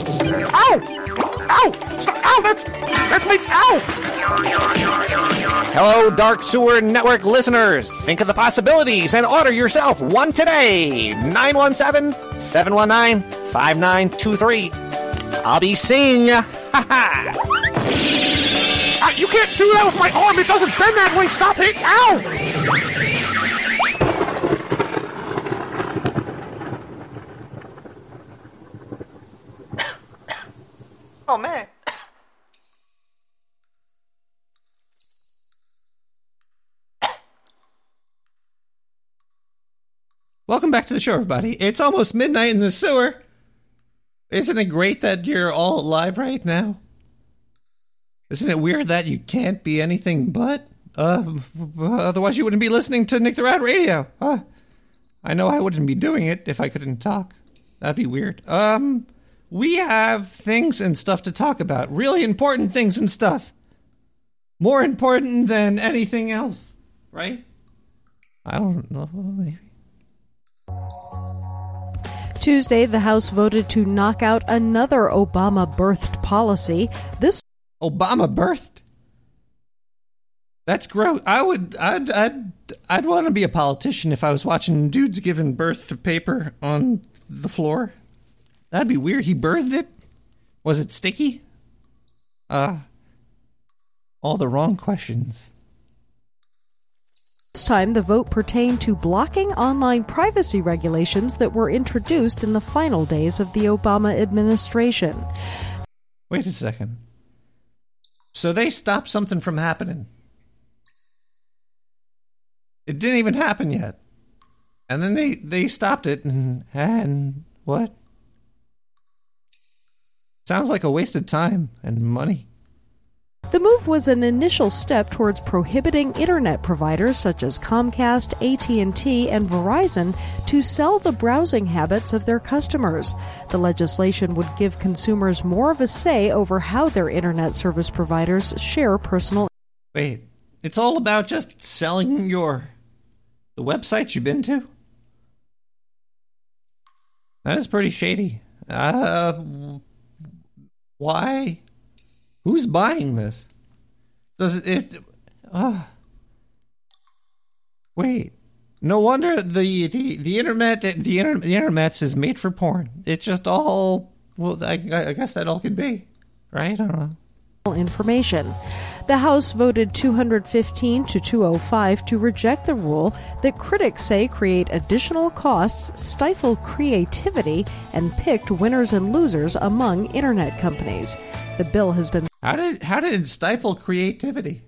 Ow! Stop. Ow! That's me! Ow! Hello, Dark Sewer Network listeners. Think of the possibilities and order yourself one today. 917-719-5923. I'll be seeing ya. Ha ha! You can't do that with my arm. It doesn't bend that way. Stop it! Ow! Oh, man. Welcome back to the show, everybody. It's almost midnight in the sewer. Isn't it great that you're all alive right now? Isn't it weird that you can't be anything but? Otherwise, you wouldn't be listening to Nick the Rat Radio. I know I wouldn't be doing it if I couldn't talk. That'd be weird. We have things and stuff to talk about. Really important things and stuff. More important than anything else, right? I don't know. Maybe. Tuesday, the House voted to knock out another Obama-birthed policy. This Obama-birthed? That's gross. I'd want to be a politician if I was watching dudes giving birth to paper on the floor. That'd be weird. He birthed it? Was it sticky? All the wrong questions. This time, the vote pertained to blocking online privacy regulations that were introduced in the final days of the Obama administration. Wait a second. So they stopped something from happening. It didn't even happen yet. And then they stopped it and what? Sounds like a waste of time and money. The move was an initial step towards prohibiting internet providers such as Comcast, AT&T, and Verizon to sell the browsing habits of their customers. The legislation would give consumers more of a say over how their internet service providers share personal... Wait, it's all about just selling the websites you've been to? That is pretty shady. Why? Who's buying this? Wait. No wonder the internet is made for porn. It's just all... Well, I guess that all could be. Right? I don't know. ...information. The House voted 215 to 205 to reject the rule that critics say create additional costs, stifle creativity, and picked winners and losers among internet companies. The bill has been... How did it stifle creativity?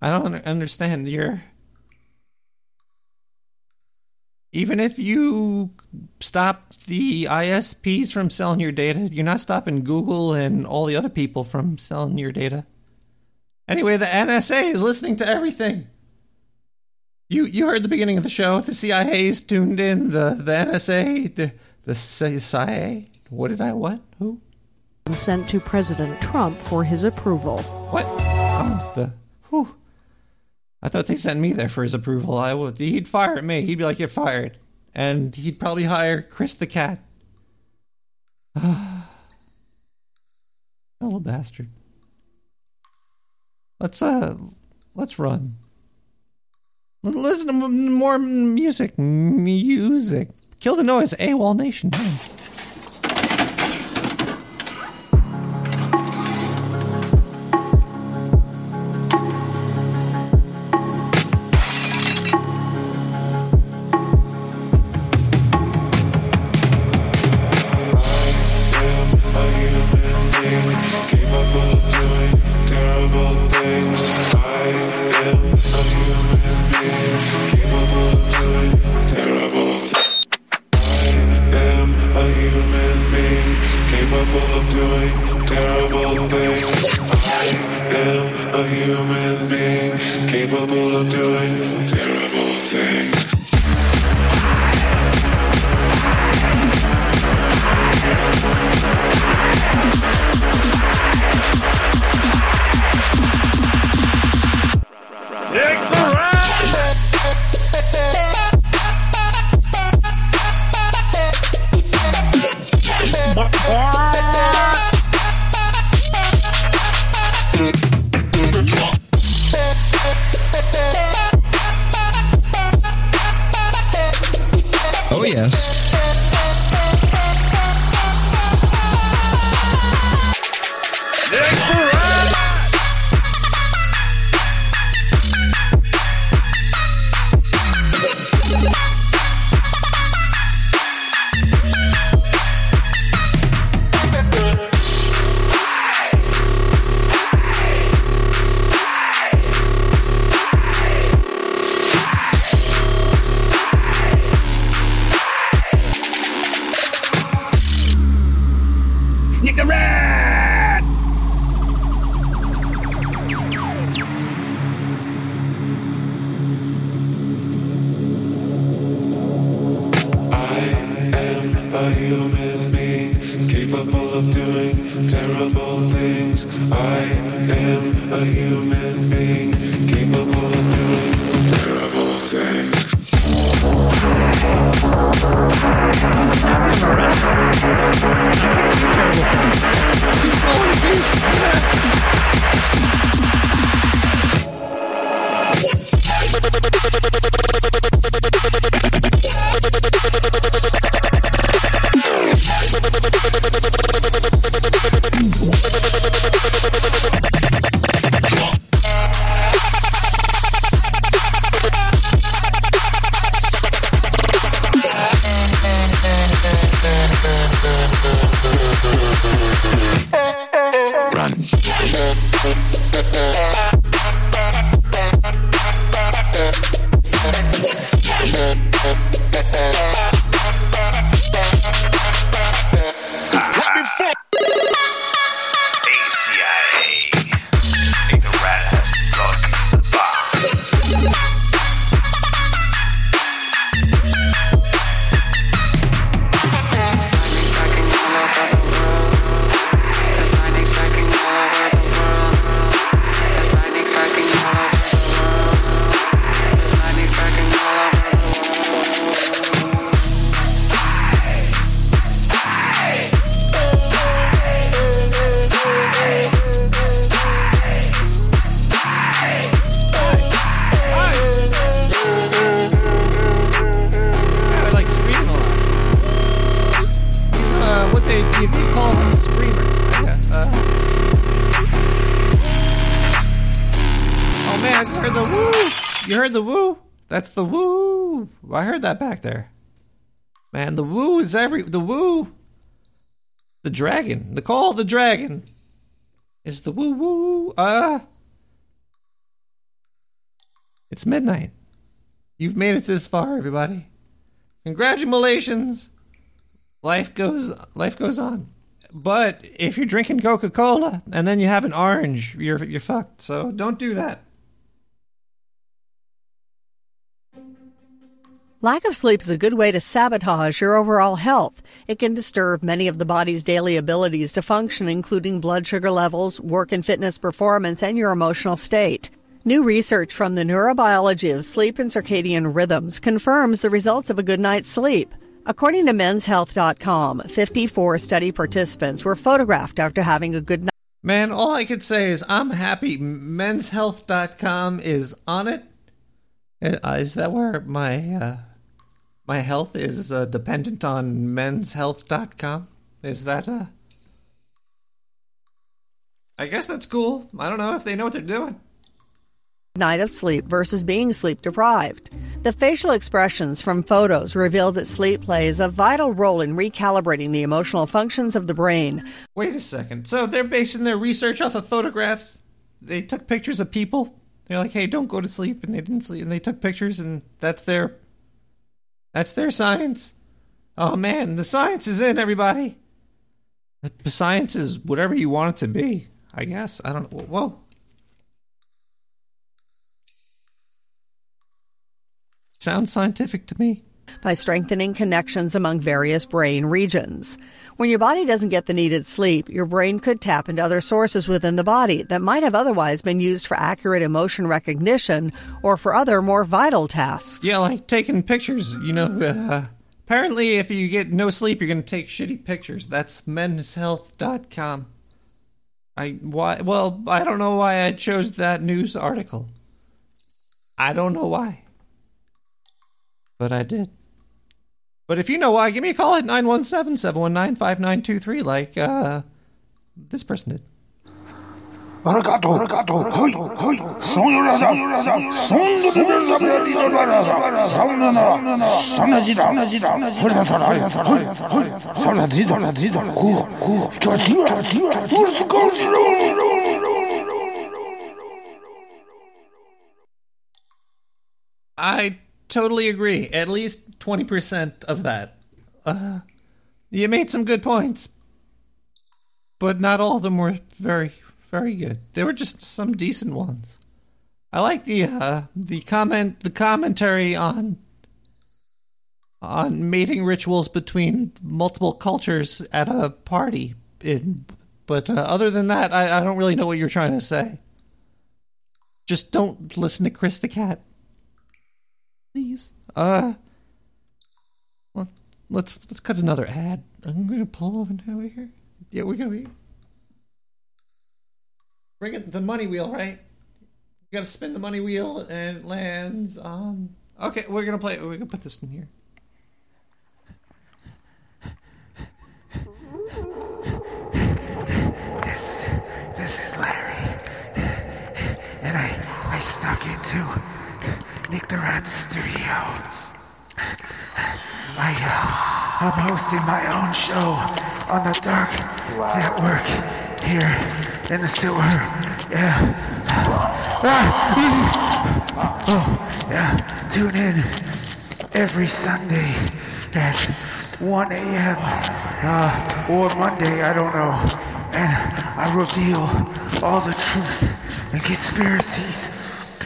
I don't understand. Even if you stopped the ISPs from selling your data, you're not stopping Google and all the other people from selling your data. Anyway, the NSA is listening to everything. You heard the beginning of the show. The CIA is tuned in. The NSA, the CIA. Who? Sent to President Trump for his approval. What? Oh, whew. I thought they sent me there for his approval. He'd fire me. He'd be like, "You're fired," and he'd probably hire Chris the Cat. Little bastard. Let's run. Listen to more music. Music. Kill the noise. AWOL Nation. Nick the Rat! I am a human being, capable of doing terrible things. I am a human being, capable of doing terrible things. That's the woo. I heard that back there. Man, the woo is the woo. The dragon. The call of the dragon is the woo woo. It's midnight. You've made it this far, everybody. Congratulations. Life goes on. But if you're drinking Coca-Cola and then you have an orange, you're fucked. So don't do that. Lack of sleep is a good way to sabotage your overall health. It can disturb many of the body's daily abilities to function, including blood sugar levels, work and fitness performance, and your emotional state. New research from the neurobiology of sleep and circadian rhythms confirms the results of a good night's sleep. According to MensHealth.com, 54 study participants were photographed after having a good night. Man, all I could say is I'm happy MensHealth.com is on it. Is that where my my health is dependent on MensHealth.com? Is that a... I guess that's cool. I don't know if they know what they're doing. Night of sleep versus being sleep deprived. The facial expressions from photos reveal that sleep plays a vital role in recalibrating the emotional functions of the brain. Wait a second. So they're basing their research off of photographs? They took pictures of people? They're like, hey, don't go to sleep, and they didn't sleep, and they took pictures, and that's their science? Oh, man, the science is in, everybody. The science is whatever you want it to be, I guess. I don't know. Well... sounds scientific to me. By strengthening connections among various brain regions. When your body doesn't get the needed sleep, your brain could tap into other sources within the body that might have otherwise been used for accurate emotion recognition or for other more vital tasks. Yeah, like taking pictures, you know. Apparently, if you get no sleep, you're going to take shitty pictures. That's menshealth.com. I don't know why I chose that news article. I don't know why. But I did. But if you know why, give me a call at 917-719-5923 like this person did. I totally agree. At least 20% of that. You made some good points. But not all of them were very, very good. There were just some decent ones. I like the commentary on mating rituals between multiple cultures at a party. But other than that, I don't really know what you're trying to say. Just don't listen to Chris the Cat. Please. Let's cut another ad. I'm gonna pull over now here. Yeah, we're gonna be. Bring it the money wheel, right? You gotta spin the money wheel and it lands on. Okay, we're gonna play. We're gonna put this in here. This is Larry, and I snuck into Nick the Rat's studio. I'm hosting my own show on the Dark Network here in the sewer. Yeah. Oh, yeah. Tune in every Sunday at 1 a.m. Or Monday, I don't know. And I reveal all the truth and conspiracies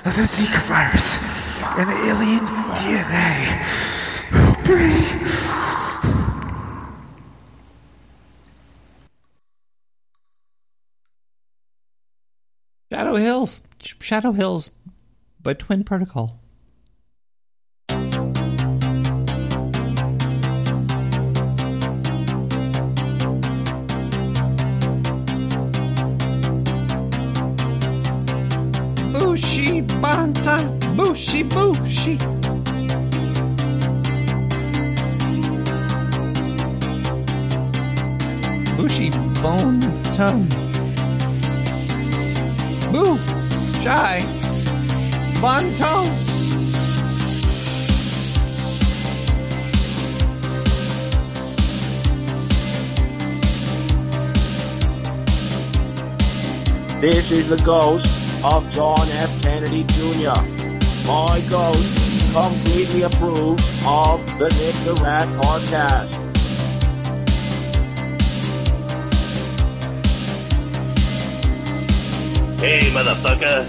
of the Zika virus. And alien DNA. Shadow Hills by Twin Protocol. Bushy Bantan, Bushy Bushy. Bushy Bone Tongue. Boo Shy Bantan. This is the ghost of John F. Kennedy Jr. My ghost completely approves of the Nick the Rat podcast. Hey, motherfucker.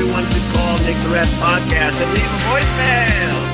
everyone should call Nick the Rat Podcast and leave a voicemail.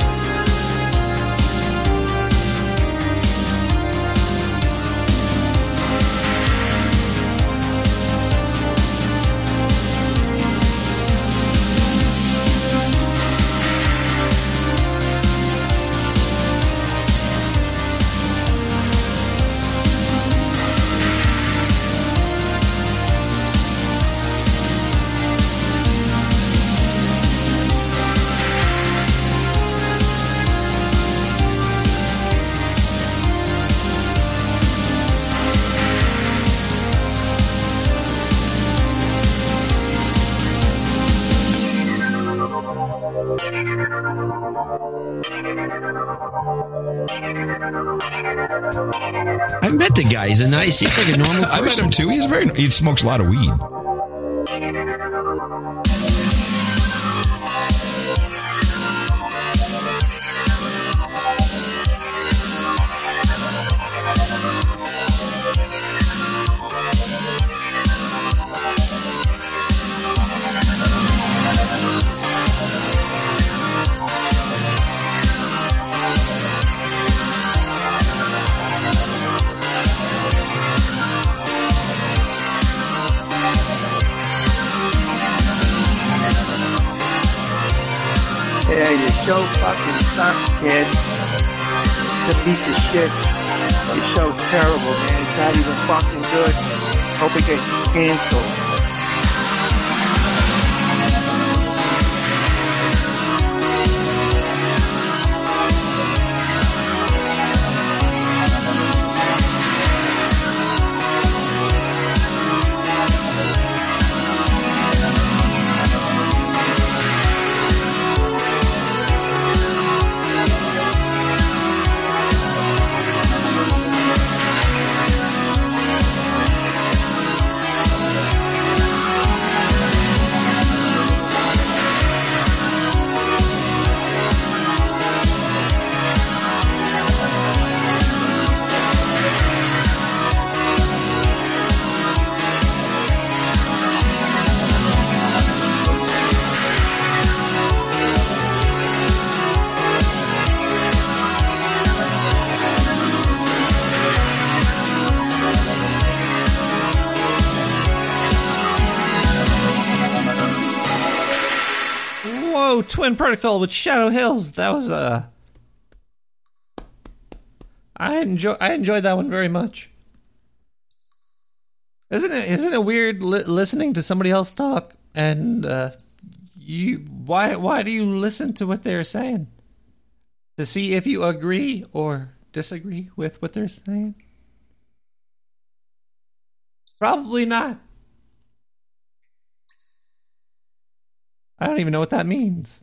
The guy, he's a nice, he's like a normal person. I met him too. He's very, he smokes a lot of weed. Your show fucking sucks, kid. It's a piece of shit. Your show's terrible, man. It's not even fucking good. Hope it gets canceled. Twin Protocol with Shadow Hills. That was a. I enjoyed that one very much. Isn't it weird listening to somebody else talk and why do you listen to what they're saying to see if you agree or disagree with what they're saying? Probably not. I don't even know what that means.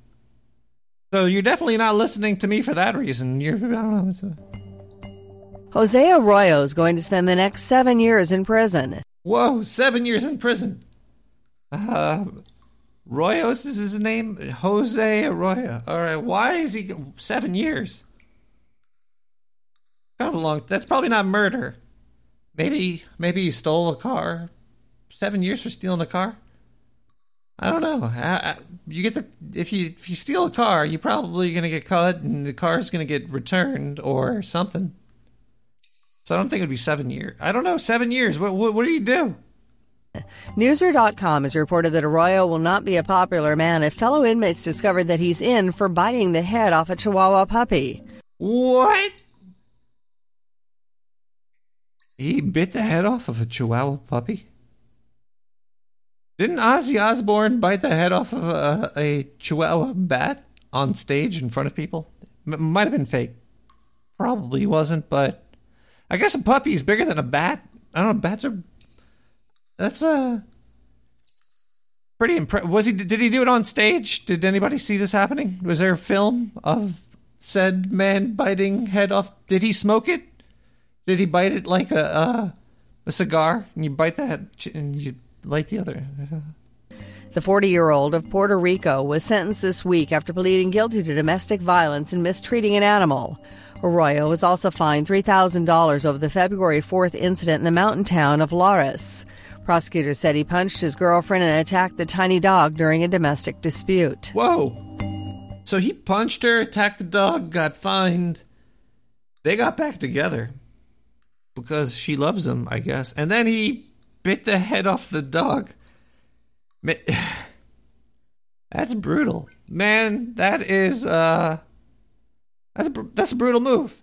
So you're definitely not listening to me for that reason. I don't know. Jose Arroyo is going to spend the next 7 years in prison. Whoa, 7 years in prison. Royos is his name? Jose Arroyo. All right, why is he 7 years? Kind of a long... That's probably not murder. Maybe he stole a car. 7 years for stealing a car? I don't know. If you steal a car, you're probably going to get caught, and the car's going to get returned or something. So I don't think it'd be 7 years. I don't know. 7 years. What do you do? Newser.com has reported that Arroyo will not be a popular man if fellow inmates discover that he's in for biting the head off a Chihuahua puppy. What? He bit the head off of a Chihuahua puppy? Didn't Ozzy Osbourne bite the head off of a Chihuahua bat on stage in front of people? Might have been fake. Probably wasn't, but I guess a puppy is bigger than a bat. I don't know, bats are... That's pretty impressive. Did he do it on stage? Did anybody see this happening? Was there a film of said man biting head off? Did he smoke it? Did he bite it like a cigar? And you bite that and you... Like the other. The 40-year-old of Puerto Rico was sentenced this week after pleading guilty to domestic violence and mistreating an animal. Arroyo was also fined $3,000 over the February 4th incident in the mountain town of Lares. Prosecutors said he punched his girlfriend and attacked the tiny dog during a domestic dispute. Whoa. So he punched her, attacked the dog, got fined. They got back together because she loves him, I guess. And then he bit the head off the dog. That's brutal. Man, that is, that's a brutal move.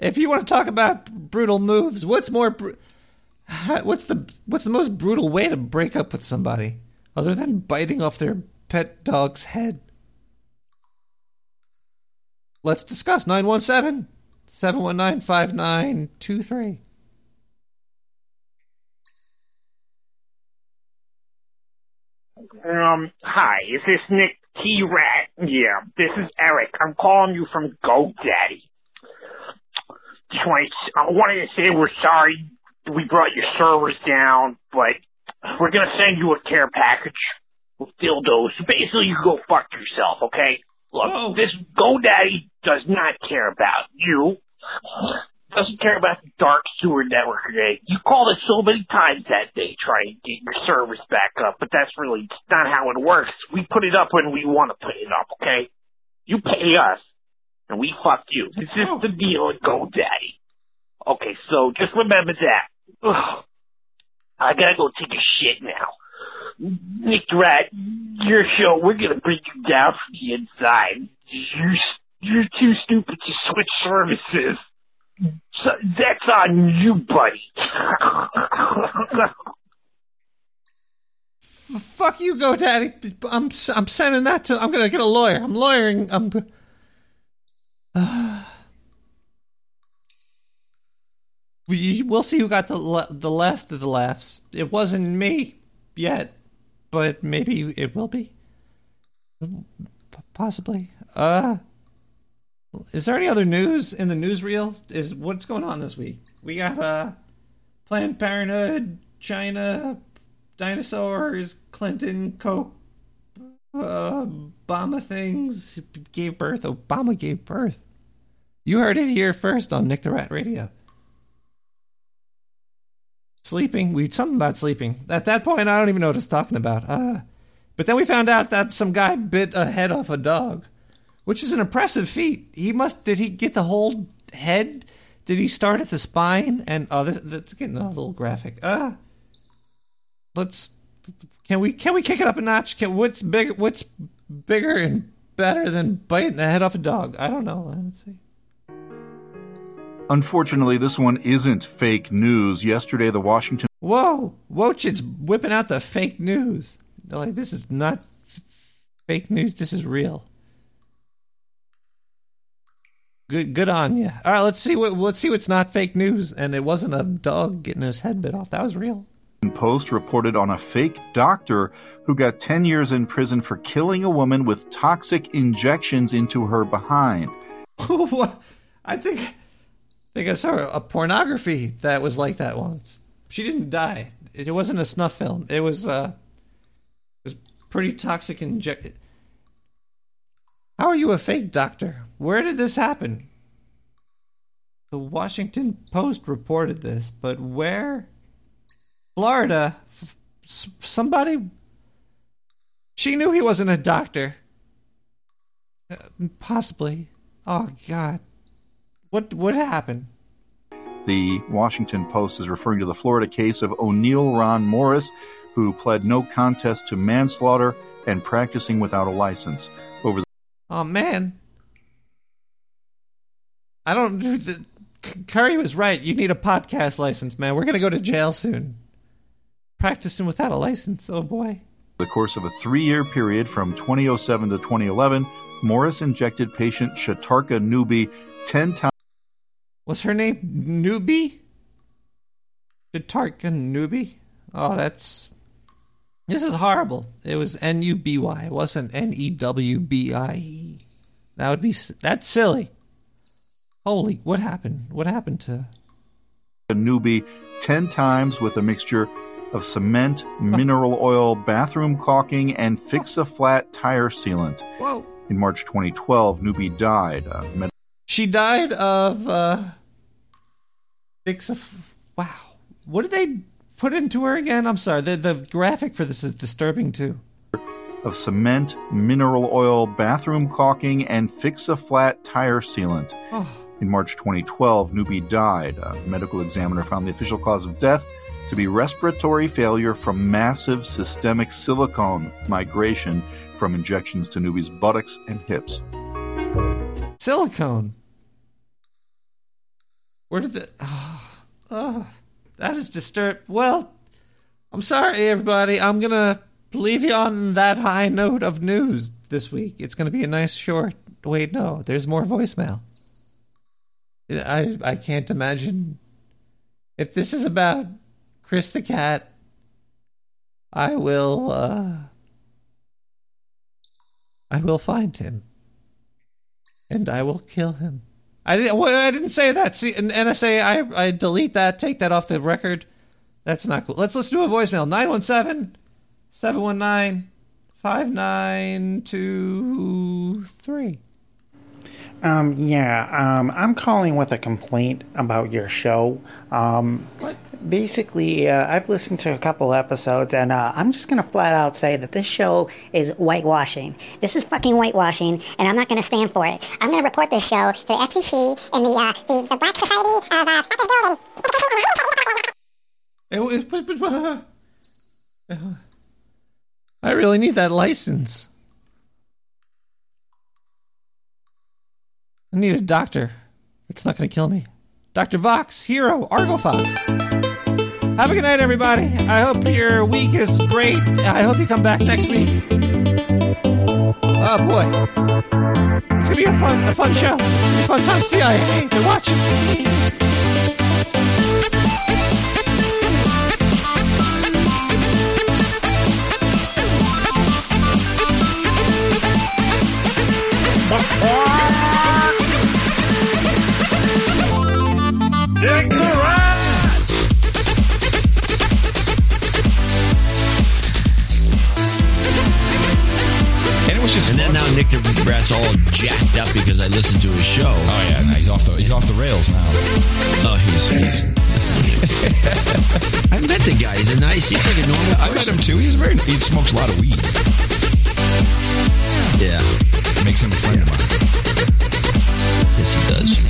If you want to talk about brutal moves, what's the most brutal way to break up with somebody other than biting off their pet dog's head? Let's discuss 917-719-5923. Hi, is this Nick the Rat? Yeah, this is Eric. I'm calling you from GoDaddy. I wanted to say we're sorry we brought your servers down, but we're going to send you a care package with dildos. So basically, you go fuck yourself, okay? Look, whoa. This GoDaddy does not care about you. Doesn't care about the Dark Sewer Network today. You called us so many times that day trying to get your service back up, but that's really not how it works. We put it up when we want to put it up, okay? You pay us, and we fuck you. This is the deal at GoDaddy. Okay, so just remember that. Ugh. I gotta go take a shit now. Nick the Rat, your show, we're gonna bring you down from the inside. You're too stupid to switch services. So that's on you, buddy. Fuck you, GoDaddy. I'm sending that to. I'm gonna get a lawyer. I'm lawyering. We'll see who got the last of the laughs. It wasn't me yet, but maybe it will be. Possibly. Is there any other news in the newsreel? Is what's going on this week? We got Planned Parenthood, China, dinosaurs, Clinton, Coke, Obama things, gave birth. Obama gave birth. You heard it here first on Nick the Rat Radio. Sleeping. Something about sleeping. At that point, I don't even know what it's talking about. But then we found out that some guy bit a head off a dog. Which is an impressive feat. Did he get the whole head? Did he start at the spine? And that's getting a little graphic. Can we kick it up a notch? What's bigger and better than biting the head off a dog? I don't know. Let's see. Unfortunately, this one isn't fake news. Yesterday, the Washington. Whoa, Wojcik's whipping out the fake news. They're like, this is not fake news. This is real. Good on you. All right, let's see what's not fake news. And it wasn't a dog getting his head bit off. That was real. Post reported on a fake doctor who got 10 years in prison for killing a woman with toxic injections into her behind. I think I saw a pornography that was like that once. She didn't die. It wasn't a snuff film. It was pretty toxic injection. How are you a fake doctor? Where did this happen? The Washington Post reported this, but where? Florida. Somebody. She knew he wasn't a doctor. Possibly. Oh, God. What happened? The Washington Post is referring to the Florida case of O'Neill Ron Morris, who pled no contest to manslaughter and practicing without a license. Oh, man. Curry was right. You need a podcast license, man. We're going to go to jail soon. Practicing without a license. Oh, boy. The course of a 3-year period from 2007 to 2011, Morris injected patient Shatarka Newby 10 times. What's her name? Newby? Shatarka Newby? Oh, that's... This is horrible. It was N-U-B-Y. It wasn't N-E-W-B-I-E. That's silly. Holy, what happened? What happened to... A newbie 10 times with a mixture of cement, mineral oil, bathroom caulking, and fix-a-flat tire sealant. Whoa. In March 2012, Newby died. She died of... Wow. What did they put into her again? I'm sorry. The graphic for this is disturbing, too. Of cement, mineral oil, bathroom caulking, and fix-a-flat tire sealant. Oh. In March 2012, Newby died. A medical examiner found the official cause of death to be respiratory failure from massive systemic silicone migration from injections to Newby's buttocks and hips. Silicone. Where did the... Oh, that is disturbing. Well, I'm sorry, everybody. I'm going to leave you on that high note of news this week. It's going to be a nice short... Wait, no. There's more voicemail. I can't imagine. If this is about Chris the Cat, I will find him. And I will kill him. I didn't say that. See, NSA, I delete that, take that off the record. That's not cool. Let's do a voicemail. 917-719-5923. I'm calling with a complaint about your show. What? Basically, I've listened to a couple episodes, and I'm just going to flat out say that this show is whitewashing. This is fucking whitewashing, and I'm not going to stand for it. I'm going to report this show to the FCC and the Black Society of Ecuadorian. I really need that license. I need a doctor. It's not going to kill me. Dr. Vox, Hero, Argo Fox. Have a good night, everybody. I hope your week is great. I hope you come back next week. Oh, boy. It's going to be a fun show. It's going to be a fun time. CIA, they're watching. Nick the Rat! And it was just. And then now Nick the Rat's all jacked up because I listened to his show. Oh yeah, now he's off the rails now. Oh, he's I met the guy. He's a nice. He's like a normal person. I met him too. He's very. He smokes a lot of weed. Yeah, it makes him a friend of mine. Yes, he does.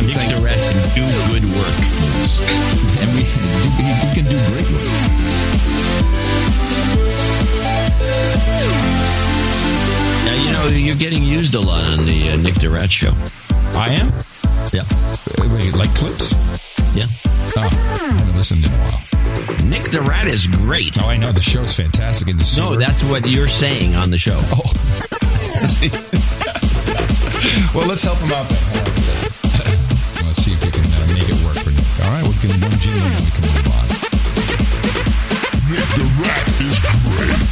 Nick the Rat can do good work. Yes. And he can do great work. Now, you know, you're getting used a lot on the Nick the Rat show. I am? Yeah. Wait, like clips? Yeah. Oh, I haven't listened in a while. Nick the Rat is great. Oh, I know. The show's fantastic. In the sewer. No, that's what you're saying on the show. Oh. Well, let's help him out then. Let's see if we can make it work for Nick. All right, we'll give him one jingle and we can move on. Nick the Rat is great.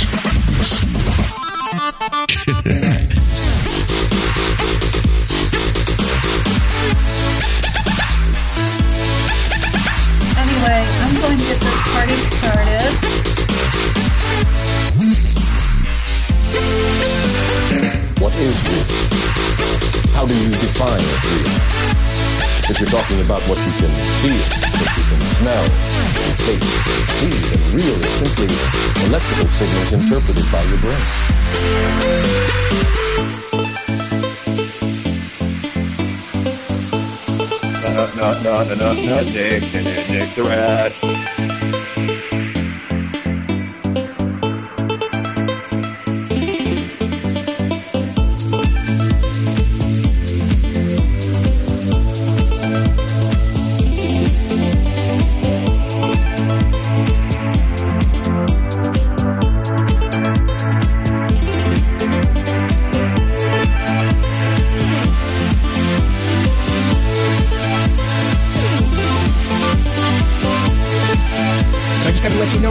Anyway, I'm going to get this party started. What is real? How do you define it? If you're talking about what you can feel, what you can smell, taste, see, and real is simply electrical signals interpreted by your brain. No, Nick the Rat.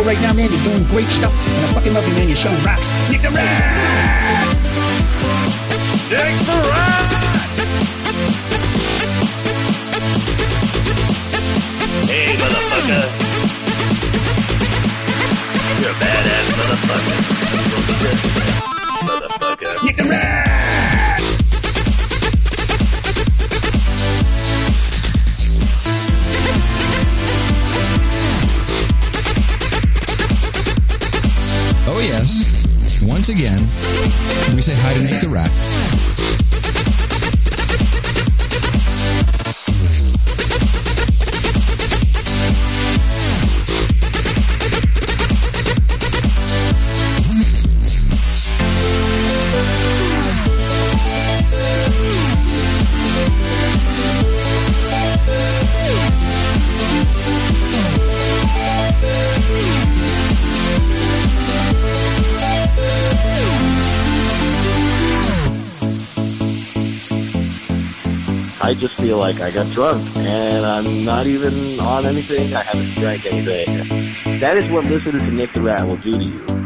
Right now, man, you're doing great stuff, and I fucking love you, man. Your show rocks. Nick the Rat! Nick the Rat! Hey, motherfucker. You're a badass motherfucker. Motherfucker. Nick the Rat! I just feel like I got drunk, and I'm not even on anything. I haven't drank anything. That is what listening to Nick the Rat will do to you.